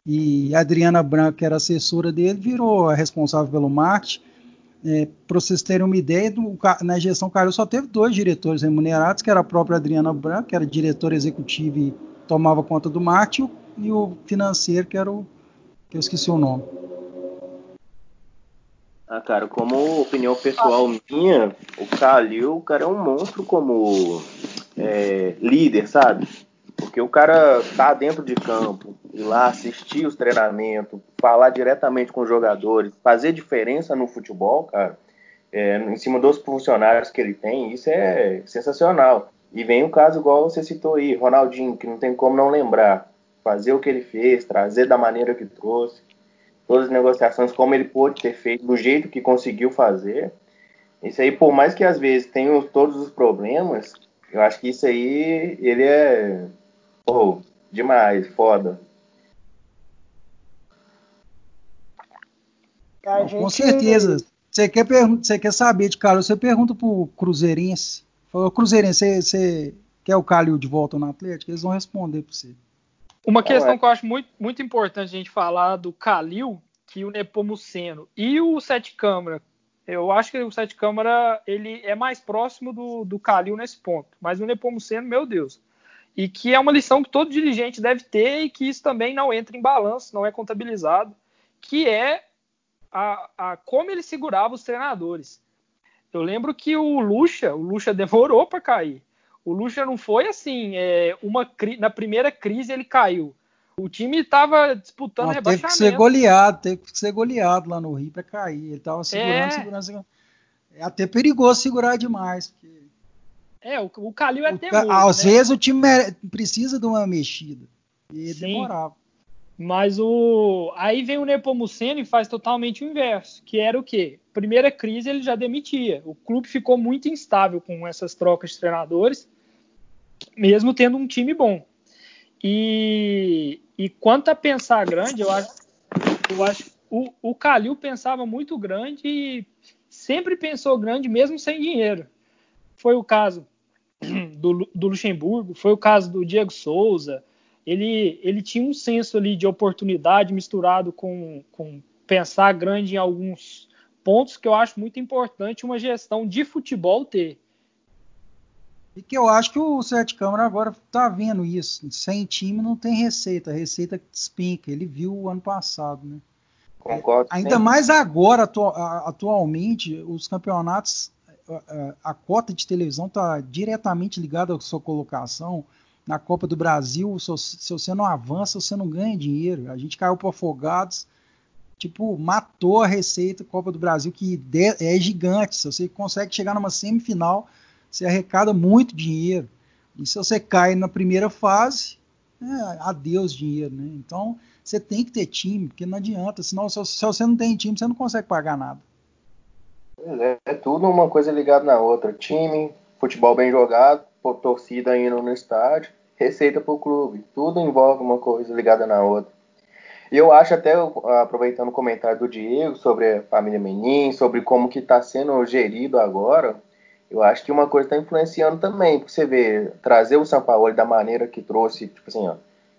e a Adriana Branco, que era assessora dele, virou a responsável pelo marketing. É, para vocês terem uma ideia, do, na gestão Kalil só teve dois diretores remunerados, que era a própria Adriana Branco, que era diretora executiva e tomava conta do marketing, e o financeiro, que era o... que eu esqueci o nome. Ah, cara, como opinião pessoal minha, o Kalil, o cara é um monstro como é, líder, sabe? Porque o cara tá dentro de campo, ir lá assistir os treinamentos, falar diretamente com os jogadores, fazer diferença no futebol, cara, é, em cima dos funcionários que ele tem, isso é sensacional. E vem um caso igual você citou aí, Ronaldinho, que não tem como não lembrar. Fazer o que ele fez, trazer da maneira que trouxe, todas as negociações, como ele pôde ter feito, do jeito que conseguiu fazer. Isso aí, por mais que às vezes tenha todos os problemas, eu acho que isso aí, ele é oh, demais, foda. Não, gente... Com certeza. Você quer, pergun- quer saber de Calil, você pergunta pro cruzeirense. Fala, cruzeirense, você quer o Calil de volta no Atlético? Eles vão responder para você. Uma questão é. que eu acho muito, muito importante a gente falar do Calil, que o Nepomuceno e o Sette Câmara, eu acho que o Sette Câmara ele é mais próximo do, do Calil nesse ponto, mas o Nepomuceno, meu Deus, e que é uma lição que todo dirigente deve ter e que isso também não entra em balanço, não é contabilizado, que é a, a, como ele segurava os treinadores. Eu lembro que o Luxa, o Luxa demorou para cair. O Luxa não foi assim, é, uma cri- na primeira crise ele caiu. O time estava disputando não, rebaixamento. Teve que ser goleado, teve que ser goleado lá no Rio para cair. Ele estava segurando, é... segurando, segurando. É até perigoso segurar demais. Porque... É, o, o Calil é teimoso. Ca... Às né? vezes o time precisa de uma mexida. E ele demorava. Mas o... aí vem o Nepomuceno e faz totalmente o inverso, que era o quê? Primeira crise ele já demitia. O clube ficou muito instável com essas trocas de treinadores, mesmo tendo um time bom. E, e quanto a pensar grande, eu acho, eu acho que o, o Calil pensava muito grande e sempre pensou grande, mesmo sem dinheiro. Foi o caso do, do Luxemburgo, foi o caso do Diego Souza. Ele, ele tinha um senso ali de oportunidade misturado com, com pensar grande em alguns pontos que eu acho muito importante uma gestão de futebol ter. E que eu acho que o Sette Câmara agora está vendo isso. Sem time não tem receita. A receita despenca. Ele viu o ano passado, né? Concordo. Ainda sim. mais agora, atu- atualmente, os campeonatos, a, a cota de televisão está diretamente ligada à sua colocação. Na Copa do Brasil, se você não avança, você não ganha dinheiro. A gente caiu para Afogados, tipo, matou a receita Copa do Brasil, que de- é gigante. Se você consegue chegar numa semifinal, você arrecada muito dinheiro. E se você cai na primeira fase, é, adeus dinheiro, né? Então, você tem que ter time, porque não adianta. Senão, se, se você não tem time, você não consegue pagar nada. É, é tudo uma coisa ligada na outra. Time, futebol bem jogado, torcida indo no estádio, receita para o clube. Tudo envolve uma coisa ligada na outra. E eu acho até, aproveitando o comentário do Diego sobre a família Menin, sobre como que está sendo gerido agora, eu acho que uma coisa está influenciando também, porque você vê, trazer o Sampaoli da maneira que trouxe, tipo assim, ó,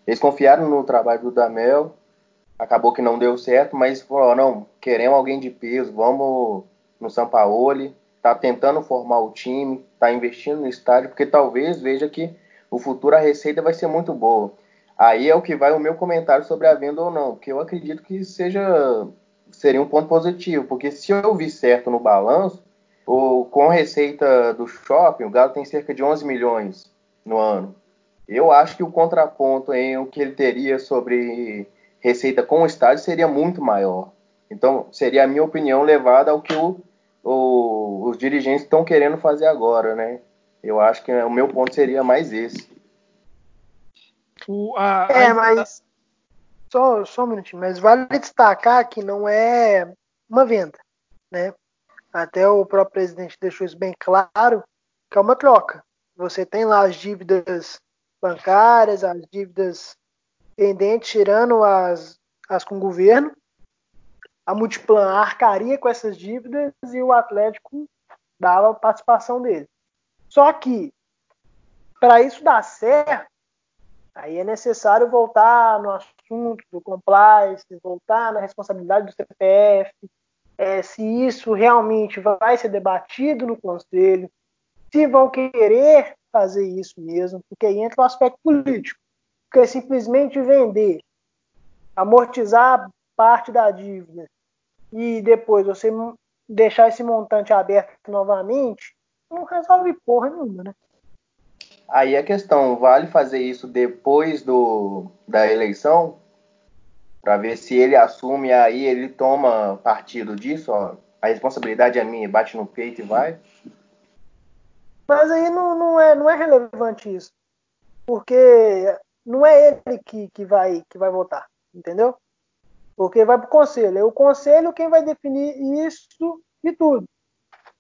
eles confiaram no trabalho do Dudamel, acabou que não deu certo, mas falou, não, queremos alguém de peso, vamos no Sampaoli, tá tentando formar o time, tá investindo no estádio, porque talvez veja que o futuro a receita vai ser muito boa. Aí é o que vai o meu comentário sobre a venda ou não, porque eu acredito que seja, seria um ponto positivo, porque se eu vi certo no balanço, o, com a receita do shopping, o Galo tem cerca de onze milhões no ano. Eu acho que o contraponto em o que ele teria sobre receita com o estádio seria muito maior. Então, seria a minha opinião levada ao que o O, os dirigentes estão querendo fazer agora, né? Eu acho que o meu ponto seria mais esse. O, a, a... É, mas só, só um minutinho, mas vale destacar que não é uma venda, né? Até o próprio presidente deixou isso bem claro, que é uma troca. Você tem lá as dívidas bancárias, as dívidas pendentes, tirando as, as com o governo. A Multiplan arcaria com essas dívidas e o Atlético dava a participação dele. Só que, para isso dar certo, aí é necessário voltar no assunto do compliance, voltar na responsabilidade do C P F, é, se isso realmente vai ser debatido no Conselho, se vão querer fazer isso mesmo, porque aí entra o aspecto político. Porque simplesmente vender, amortizar parte da dívida e depois você deixar esse montante aberto novamente, não resolve porra nenhuma, né? Aí a questão, vale fazer isso depois do, da eleição? Pra ver se ele assume, aí ele toma partido disso, ó, a responsabilidade é minha, bate no peito e vai? Mas aí não, não, é, não é relevante isso, porque não é ele que, que, vai, que vai votar, entendeu? Porque vai para o conselho. É o conselho quem vai definir isso e tudo.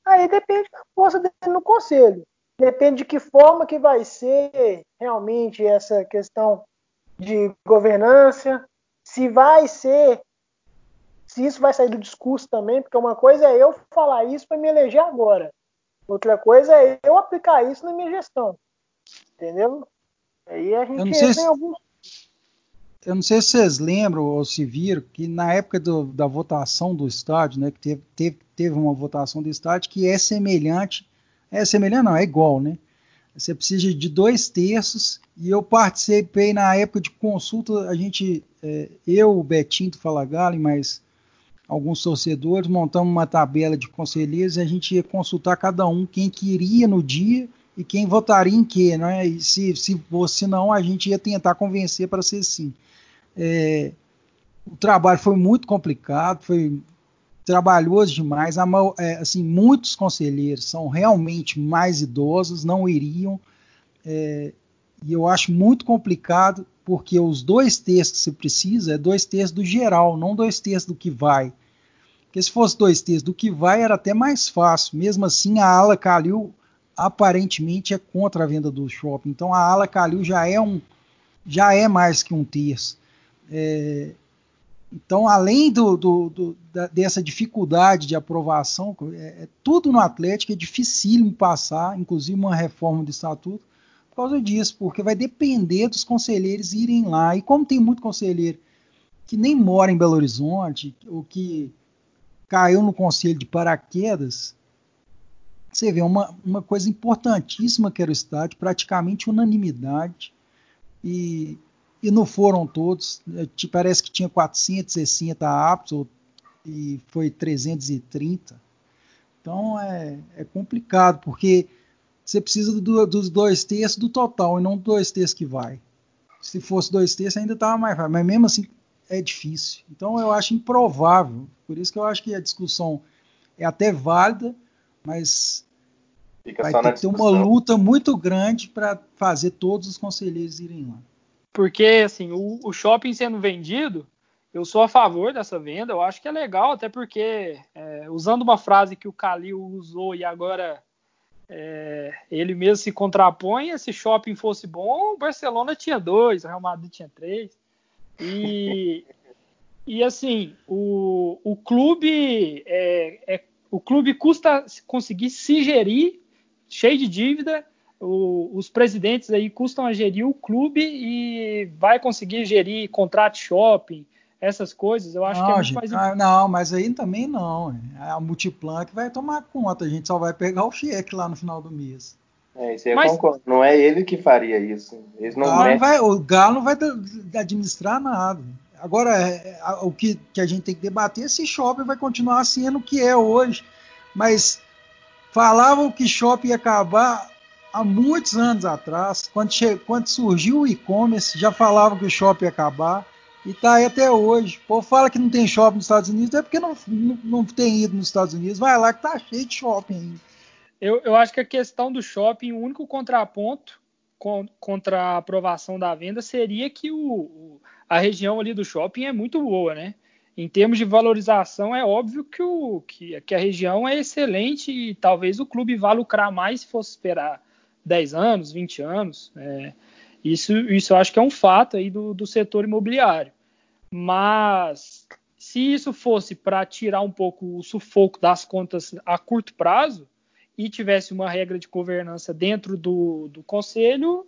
Aí depende da força dele no conselho. Depende de que forma que vai ser realmente essa questão de governança. Se vai ser se isso vai sair do discurso também, porque uma coisa é eu falar isso para me eleger agora, outra coisa é eu aplicar isso na minha gestão, entendeu? Aí a gente eu não sei tem se... algum... Eu não sei se vocês lembram ou se viram que na época do, da votação do estádio, né, que teve, teve, teve uma votação do estádio que é semelhante, é semelhante não, é igual, né? Você precisa de dois terços, e eu participei na época de consulta, a gente, é, eu, o Betinho do Fala Galo, mas alguns torcedores, montamos uma tabela de conselheiros e a gente ia consultar cada um quem queria no dia e quem votaria em quê, né? E se, se fosse não, a gente ia tentar convencer para ser sim. É, o trabalho foi muito complicado, foi trabalhoso demais. A, é, assim, muitos conselheiros são realmente mais idosos, não iriam, é, e eu acho muito complicado, porque os dois terços que se precisa é dois terços do geral, não dois terços do que vai. Porque se fosse dois terços do que vai, era até mais fácil. Mesmo assim, a ala Kalil aparentemente é contra a venda do shopping, então a ala Kalil já é um já é mais que um terço. É, então, além do, do, do, da, dessa dificuldade de aprovação, é, é, tudo no Atlético é dificílimo passar, inclusive uma reforma do estatuto, por causa disso, porque vai depender dos conselheiros irem lá. E como tem muito conselheiro que nem mora em Belo Horizonte, ou que caiu no conselho de paraquedas, você vê uma, uma coisa importantíssima que era o estádio, praticamente unanimidade, e... E não foram todos, parece que tinha quatrocentos e sessenta aptos e foi trezentos e trinta. Então é, é complicado, porque você precisa do, dos dois terços do total e não dos dois terços que vai. Se fosse dois terços ainda estava mais fácil, mas mesmo assim é difícil. Então eu acho improvável, por isso que eu acho que a discussão é até válida, mas fica vai só ter, na discussão. Ter uma luta muito grande para fazer todos os conselheiros irem lá. Porque, assim, o, o shopping sendo vendido, eu sou a favor dessa venda, eu acho que é legal, até porque, é, usando uma frase que o Kalil usou e agora é, ele mesmo se contrapõe, se shopping fosse bom, o Barcelona tinha dois, o Real Madrid tinha três. E, e assim, o, o, clube, é, é, o clube custa conseguir se gerir, cheio de dívida. O, os presidentes aí custam a gerir o clube e vai conseguir gerir contrato shopping, essas coisas, eu acho não, que é muito gente, mais importante. Não, mas aí também não. É a Multiplan que vai tomar conta, a gente só vai pegar o cheque lá no final do mês. É, isso aí mas, eu concordo. Não é ele que faria isso. Eles não Galo vai, o Galo não vai administrar nada. Agora, o que, que a gente tem que debater é se shopping vai continuar sendo o que é hoje. Mas falavam que shopping ia acabar... Há muitos anos atrás, quando, che- quando surgiu o e-commerce, já falavam que o shopping ia acabar, e está aí até hoje. O povo fala que não tem shopping nos Estados Unidos, é porque não, não, não tem ido nos Estados Unidos, vai lá que está cheio de shopping ainda. Eu, eu acho que a questão do shopping, o único contraponto con- contra a aprovação da venda seria que o, o, a região ali do shopping é muito boa, né? Em termos de valorização, é óbvio que, o, que, que a região é excelente e talvez o clube vá lucrar mais se fosse esperar dez anos, vinte anos, é, isso, isso eu acho que é um fato aí do, do setor imobiliário, mas se isso fosse para tirar um pouco o sufoco das contas a curto prazo e tivesse uma regra de governança dentro do, do conselho,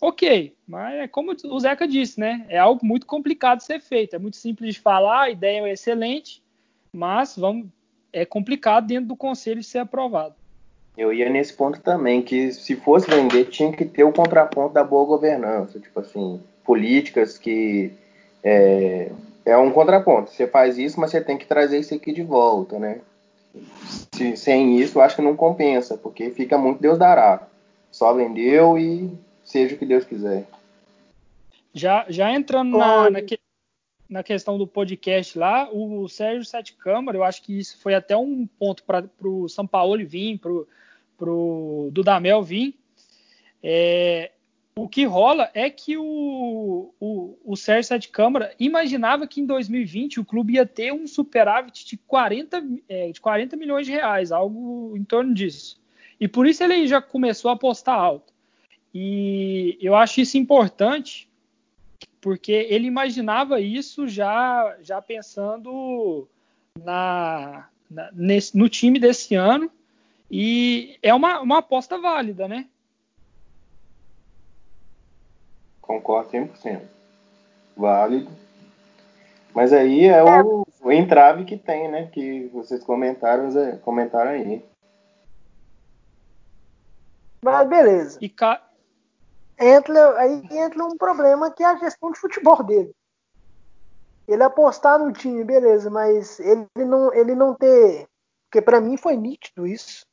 ok, mas é como o Zeca disse, né? É algo muito complicado de ser feito, é muito simples de falar, a ideia é excelente, mas vamos, é complicado dentro do conselho de ser aprovado. Eu ia nesse ponto também, que se fosse vender, tinha que ter o contraponto da boa governança, tipo assim, políticas que... É, é um contraponto, você faz isso, mas você tem que trazer isso aqui de volta, né? Se, sem isso, eu acho que não compensa, porque fica muito Deus dará. Só vendeu e seja o que Deus quiser. Já, já entrando na, na, que, na questão do podcast lá, o Sergio Sette Câmara, eu acho que isso foi até um ponto para o Sampaoli vir, para pro Dudamel vir, é, o que rola é que o, o, o Sérgio Sette Câmara imaginava que em dois mil e vinte o clube ia ter um superávit de quarenta, é, de quarenta milhões de reais, algo em torno disso. E por isso ele já começou a apostar alto. E eu acho isso importante, porque ele imaginava isso já, já pensando na, na, nesse, no time desse ano, e é uma, uma aposta válida, né? Concordo cem por cento. Válido. Mas aí é o, o entrave que tem, né? Que vocês comentaram, comentaram aí. Mas beleza. E ca... entra, aí entra um problema que é a gestão de futebol dele. Ele apostar no time, beleza, mas ele não, ele não ter... Porque pra mim foi nítido isso.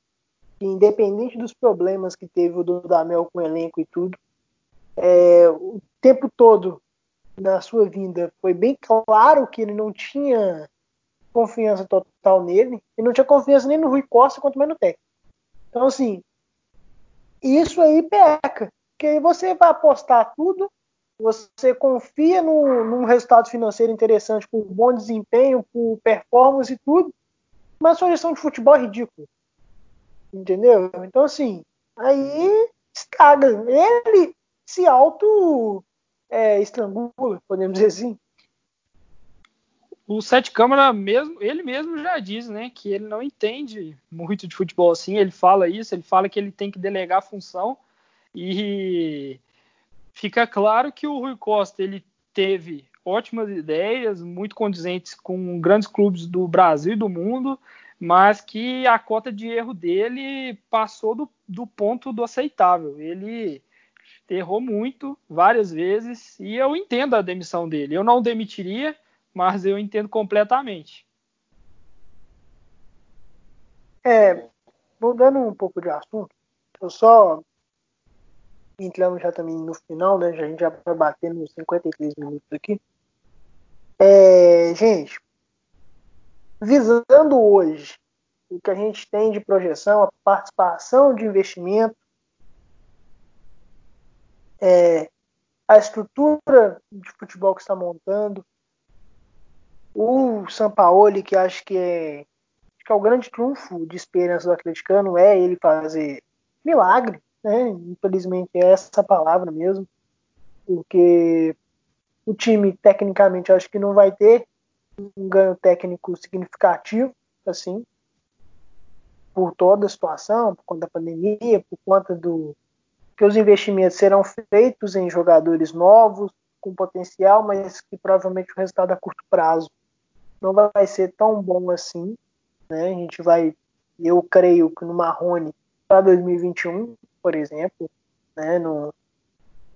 Independente dos problemas que teve o Dudamel com o elenco e tudo, é, o tempo todo na sua vinda foi bem claro que ele não tinha confiança total nele, ele não tinha confiança nem no Rui Costa, quanto mais no técnico. Então, assim, isso aí peca, porque aí você vai apostar tudo, você confia no, num resultado financeiro interessante, por bom desempenho, por performance e tudo, mas sua gestão de futebol é ridícula, entendeu? Então, assim, aí estraga, ele se auto é, estrangula, podemos dizer assim. O Sette Câmara, mesmo, ele mesmo já diz, né, que ele não entende muito de futebol assim, ele fala isso, ele fala que ele tem que delegar a função, e fica claro que o Rui Costa, ele teve ótimas ideias, muito condizentes com grandes clubes do Brasil e do mundo, mas que a cota de erro dele passou do, do ponto do aceitável. Ele errou muito, várias vezes, e eu entendo a demissão dele. Eu não demitiria, mas eu entendo completamente. É, mudando um pouco de assunto, eu só entramos já também no final, né? A gente já vai bater nos cinquenta e três minutos aqui. É, gente, visando hoje o que a gente tem de projeção, a participação de investimento, É, a estrutura de futebol que está montando, o Sampaoli, que acho que é, acho que é o grande triunfo de esperança do atleticano, é ele fazer milagre, né? Infelizmente é essa palavra mesmo, porque o time tecnicamente acho que não vai ter um ganho técnico significativo, assim, por toda a situação, por conta da pandemia, por conta do que os investimentos serão feitos em jogadores novos, com potencial, mas que provavelmente o resultado a curto prazo não vai ser tão bom assim, né? A gente vai, eu creio que no Marrone para dois mil e vinte e um, por exemplo, né? No,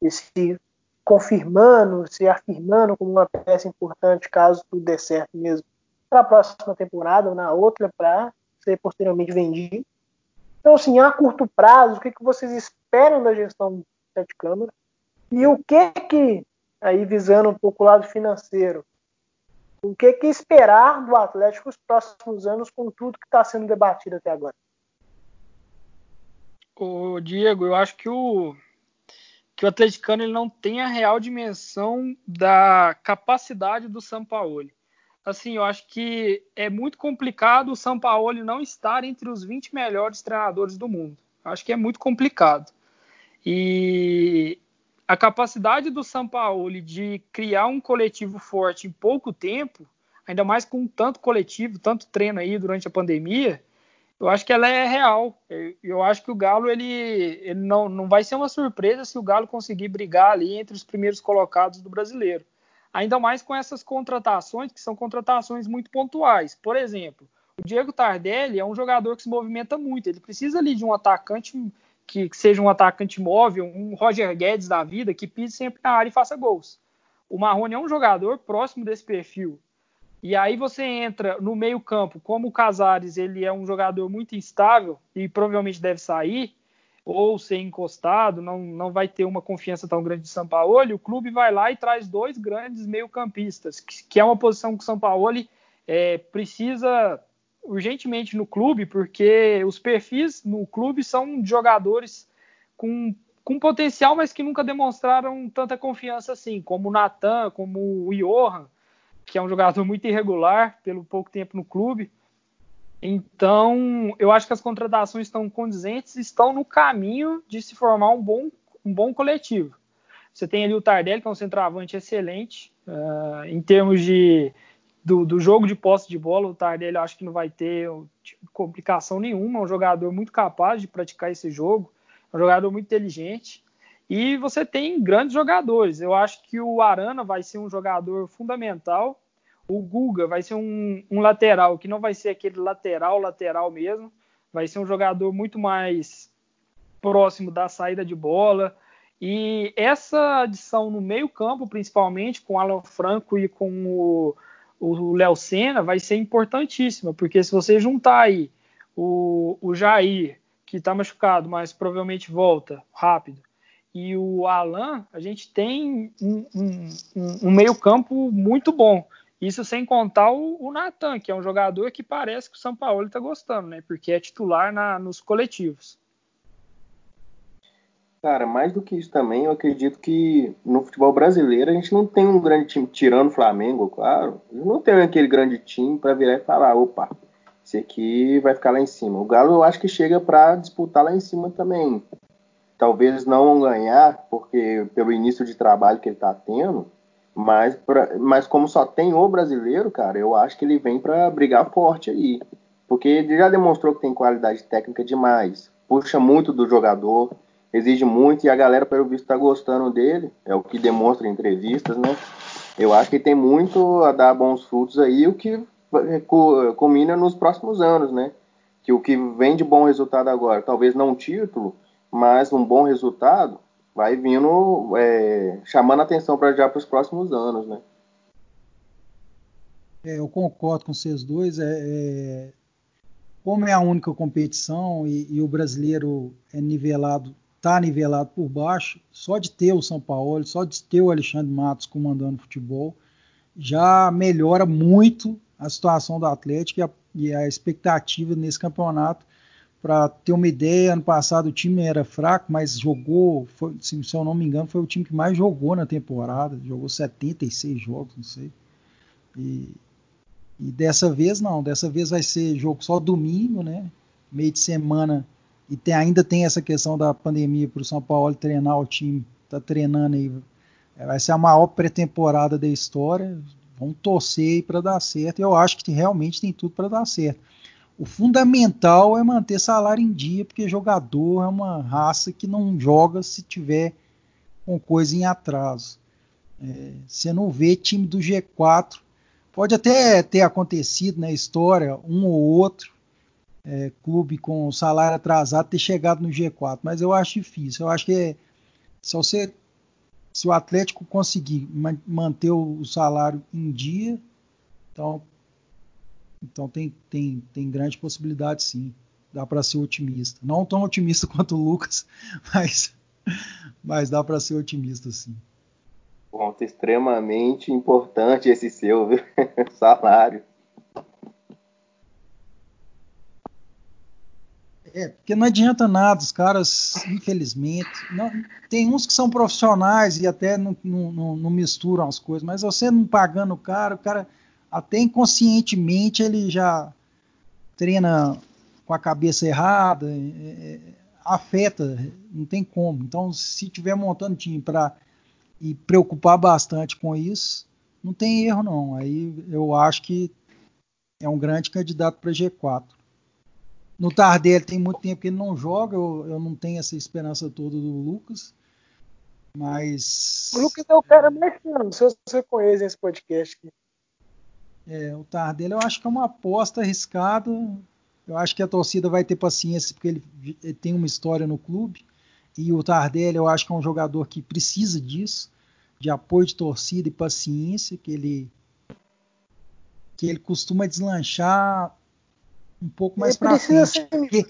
se confirmando, se afirmando como uma peça importante, caso tudo dê certo mesmo, para a próxima temporada ou na outra, para ser posteriormente vendido. Então, assim, a curto prazo, o que, que vocês esperam da gestão do Sette Câmara? E o que que, aí visando um pouco o lado financeiro, o que que esperar do Atlético nos próximos anos com tudo que está sendo debatido até agora? Ô, Diego, eu acho que o, que o atleticano ele não tem a real dimensão da capacidade do Sampaoli. Assim, eu acho que é muito complicado o Sampaoli não estar entre os vinte melhores treinadores do mundo. Acho que é muito complicado. E a capacidade do Sampaoli de criar um coletivo forte em pouco tempo, ainda mais com tanto coletivo, tanto treino aí durante a pandemia, eu acho que ela é real. Eu acho que o Galo, ele, ele não, não vai ser uma surpresa se o Galo conseguir brigar ali entre os primeiros colocados do brasileiro. Ainda mais com essas contratações, que são contratações muito pontuais. Por exemplo, o Diego Tardelli é um jogador que se movimenta muito. Ele precisa ali de um atacante que, que seja um atacante móvel, um Roger Guedes da vida, que pise sempre na área e faça gols. O Marrone é um jogador próximo desse perfil. E aí você entra no meio campo, como o Casares, ele é um jogador muito instável e provavelmente deve sair, ou ser encostado, não, não vai ter uma confiança tão grande de Sampaoli, o clube vai lá e traz dois grandes meio-campistas, que, que é uma posição que o Sampaoli é, precisa urgentemente no clube, porque os perfis no clube são de jogadores com, com potencial, mas que nunca demonstraram tanta confiança assim, como o Natan, como o Johan, que é um jogador muito irregular, pelo pouco tempo no clube. Então, eu acho que as contratações estão condizentes e estão no caminho de se formar um bom, um bom coletivo. Você tem ali o Tardelli, que é um centroavante excelente, uh, em termos de, do, do jogo de posse de bola, o Tardelli acho que não vai ter tipo, complicação nenhuma, é um jogador muito capaz de praticar esse jogo, é um jogador muito inteligente, e você tem grandes jogadores. Eu acho que o Arana vai ser um jogador fundamental, o Guga vai ser um, um lateral, que não vai ser aquele lateral, lateral mesmo, vai ser um jogador muito mais próximo da saída de bola, e essa adição no meio campo, principalmente com o Alan Franco e com o Léo Senna, vai ser importantíssima, porque se você juntar aí o, o Jair, que está machucado, mas provavelmente volta rápido, e o Alan, a gente tem um, um, um meio campo muito bom. Isso sem contar o, o Natan, que é um jogador que parece que o Sampaoli está gostando, né? Porque é titular na, nos coletivos. Cara, mais do que isso também, eu acredito que no futebol brasileiro a gente não tem um grande time, tirando o Flamengo, claro, não tem aquele grande time para virar e falar, opa, esse aqui vai ficar lá em cima. O Galo eu acho que chega para disputar lá em cima também. Talvez não ganhar, porque pelo início de trabalho que ele está tendo, mas, pra, mas como só tem o brasileiro, cara, eu acho que ele vem para brigar forte aí, porque ele já demonstrou que tem qualidade técnica demais, puxa muito do jogador, exige muito, e a galera, pelo visto, está gostando dele, é o que demonstra em entrevistas, né? Eu acho que tem muito a dar bons frutos aí, o que culmina nos próximos anos, né? Que o que vem de bom resultado agora, talvez não título, mas um bom resultado, vai vindo é, chamando atenção para já para os próximos anos, né? É, eu concordo com vocês dois, é... é... como é a única competição e, e o brasileiro é nivelado, está nivelado por baixo, só de ter o Sampaoli, só de ter o Alexandre Matos comandando o futebol, já melhora muito a situação do Atlético e a, e a expectativa nesse campeonato. Para ter uma ideia, ano passado o time era fraco, mas jogou, foi, se eu não me engano, foi o time que mais jogou na temporada, jogou setenta e seis jogos, não sei, e, e dessa vez não, dessa vez vai ser jogo só domingo, né, meio de semana. E tem, ainda tem essa questão da pandemia para o São Paulo treinar o time, está treinando aí, vai ser a maior pré-temporada da história, vão torcer para dar certo, eu acho que realmente tem tudo para dar certo. O fundamental é manter salário em dia, porque jogador é uma raça que não joga se tiver com coisa em atraso. É, você não vê time do G quatro, pode até ter acontecido na história um ou outro, É, clube com salário atrasado ter chegado no G quatro, mas eu acho difícil. Eu acho que é, se, você, se o Atlético conseguir man, manter o salário em dia, então, então tem, tem, tem grande possibilidade, sim. Dá para ser otimista. Não tão otimista quanto o Lucas, mas, mas dá para ser otimista, sim. Ponto extremamente importante esse seu, viu? Salário. É, porque não adianta nada, os caras, infelizmente, não, tem uns que são profissionais e até não, não, não misturam as coisas, mas você não pagando o cara, o cara até inconscientemente ele já treina com a cabeça errada, é, afeta, não tem como. Então, se tiver montando time para e preocupar bastante com isso, não tem erro não. Aí eu acho que é um grande candidato para G quatro. No Tardelli tem muito tempo que ele não joga, eu, eu não tenho essa esperança toda do Lucas, mas... O Lucas é o cara mexendo, se você conhece esse podcast aqui. É, o Tardelli eu acho que é uma aposta arriscada, eu acho que a torcida vai ter paciência porque ele, ele tem uma história no clube, e o Tardelli eu acho que é um jogador que precisa disso, de apoio de torcida e paciência, que ele, que ele costuma deslanchar um pouco mais para frente. Porque,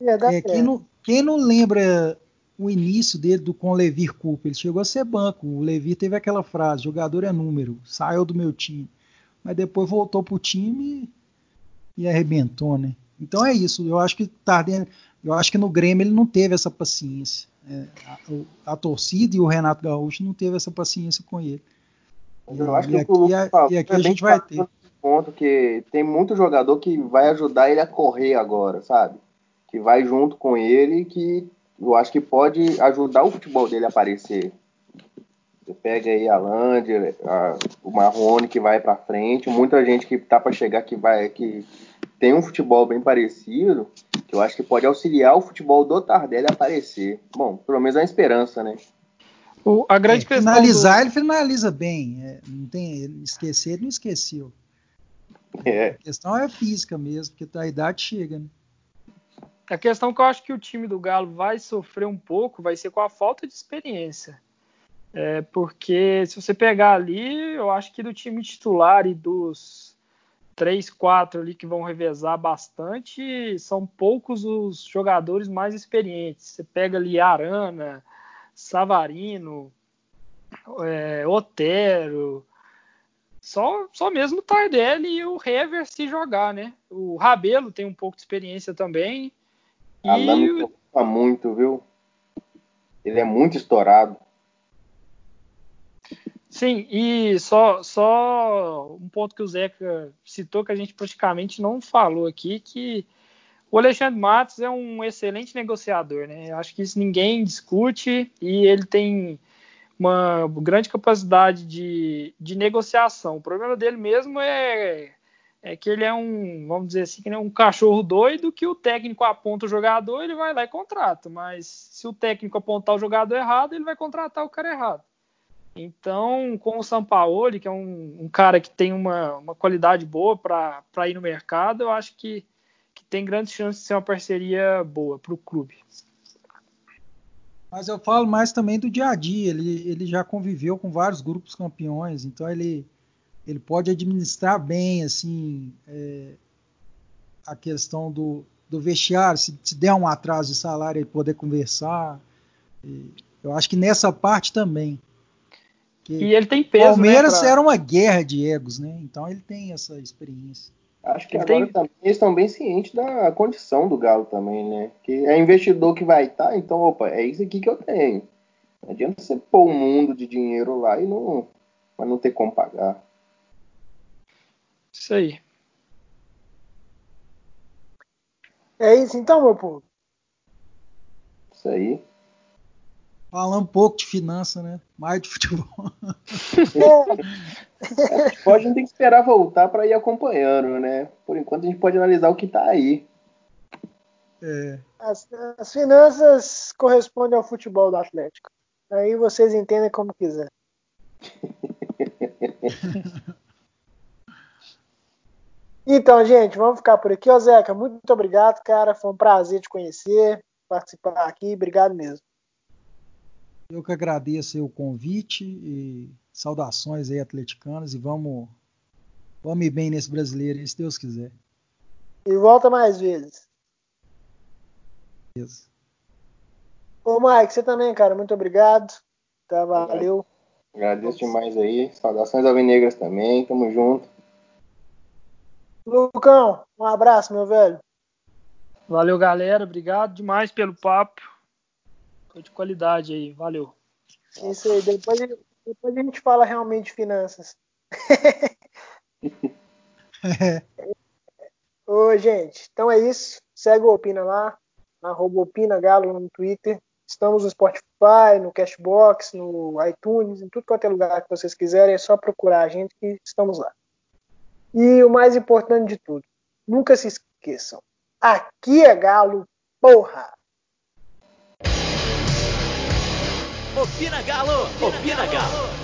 é, quem, não, quem não lembra o início dele do, com o Levir Coupe? Ele chegou a ser banco. O Levir teve aquela frase: jogador é número, saiu do meu time. Mas depois voltou pro time e arrebentou, né? Então é isso. Eu acho que Tardelli, eu acho que no Grêmio ele não teve essa paciência. É, a, a torcida e o Renato Gaúcho não teve essa paciência com ele. Eu e, acho e que aqui, o a, falo, e aqui é a gente vai ter. Ponto que tem muito jogador que vai ajudar ele a correr agora, sabe? Que vai junto com ele, que eu acho que pode ajudar o futebol dele a aparecer. Você pega aí a Lander, a, o Marrone que vai para frente, muita gente que tá para chegar que vai que tem um futebol bem parecido, que eu acho que pode auxiliar o futebol do Tardelli a aparecer. Bom, pelo menos é uma esperança, né? O, a grande é, questão finalizar, do... ele finaliza bem. É, não tem, esquecer, ele não esqueceu. É. A questão é física mesmo, porque a idade chega, né? A questão que eu acho que o time do Galo vai sofrer um pouco vai ser com a falta de experiência. É, porque se você pegar ali, eu acho que do time titular e dos três, quatro ali que vão revezar bastante, são poucos os jogadores mais experientes. Você pega ali Arana, Savarino, é, Otero, só, só mesmo o Tardelli e o Hever se jogar, né? O Rabelo tem um pouco de experiência também. A e... Lama preocupa muito, viu? Ele é muito estourado. Sim, e só, só um ponto que o Zeca citou que a gente praticamente não falou aqui, que o Alexandre Matos é um excelente negociador, né? Acho que isso ninguém discute e ele tem uma grande capacidade de, de negociação. O problema dele mesmo é, é que ele é um, vamos dizer assim, que ele é um cachorro doido que o técnico aponta o jogador, ele vai lá e contrata. Mas se o técnico apontar o jogador errado, ele vai contratar o cara errado. Então, com o Sampaoli, que é um, um cara que tem uma, uma qualidade boa para ir no mercado, eu acho que que tem grandes chances de ser uma parceria boa para o clube. Mas eu falo mais também do dia a dia, ele, ele já conviveu com vários grupos campeões, então ele, ele pode administrar bem assim, é, a questão do, do vestiário, se, se der um atraso de salário ele poder conversar, e eu acho que nessa parte também. E ele tem peso. O Palmeiras, né, pra... era uma guerra de egos, né? Então ele tem essa experiência. Acho que agora também eles estão bem cientes da condição do Galo também, né? Que é investidor que vai estar, então, opa, é isso aqui que eu tenho. Não adianta você pôr um mundo de dinheiro lá e não, mas não ter como pagar. Isso aí. É isso então, meu povo? Isso aí. Falar um pouco de finança, né? Mais de futebol. É, futebol a gente tem que esperar voltar para ir acompanhando, né? Por enquanto a gente pode analisar o que está aí. É. As, as finanças correspondem ao futebol do Atlético. Aí vocês entendem como quiser. Então, gente, vamos ficar por aqui. Ô, Zeca, muito obrigado, cara. Foi um prazer te conhecer, participar aqui. Obrigado mesmo. Eu que agradeço o convite e saudações aí atleticanas e vamos, vamos ir bem nesse brasileiro, se Deus quiser. E volta mais vezes. Beleza. Ô Mike, você também, cara, muito obrigado. Tá, valeu. Agradeço demais aí. Saudações alvinegras também, tamo junto. Lucão, um abraço, meu velho. Valeu, galera. Obrigado demais pelo papo. De qualidade aí, valeu. Isso aí, depois, depois a gente fala realmente de finanças. É. Ô, gente, então é isso. Segue o Opina lá, arroba Opina Galo no Twitter. Estamos no Spotify, no Cashbox, no iTunes, em tudo quanto é lugar que vocês quiserem. É só procurar a gente que estamos lá. E o mais importante de tudo, nunca se esqueçam, aqui é Galo, porra! Opina Galo! Opina Galo!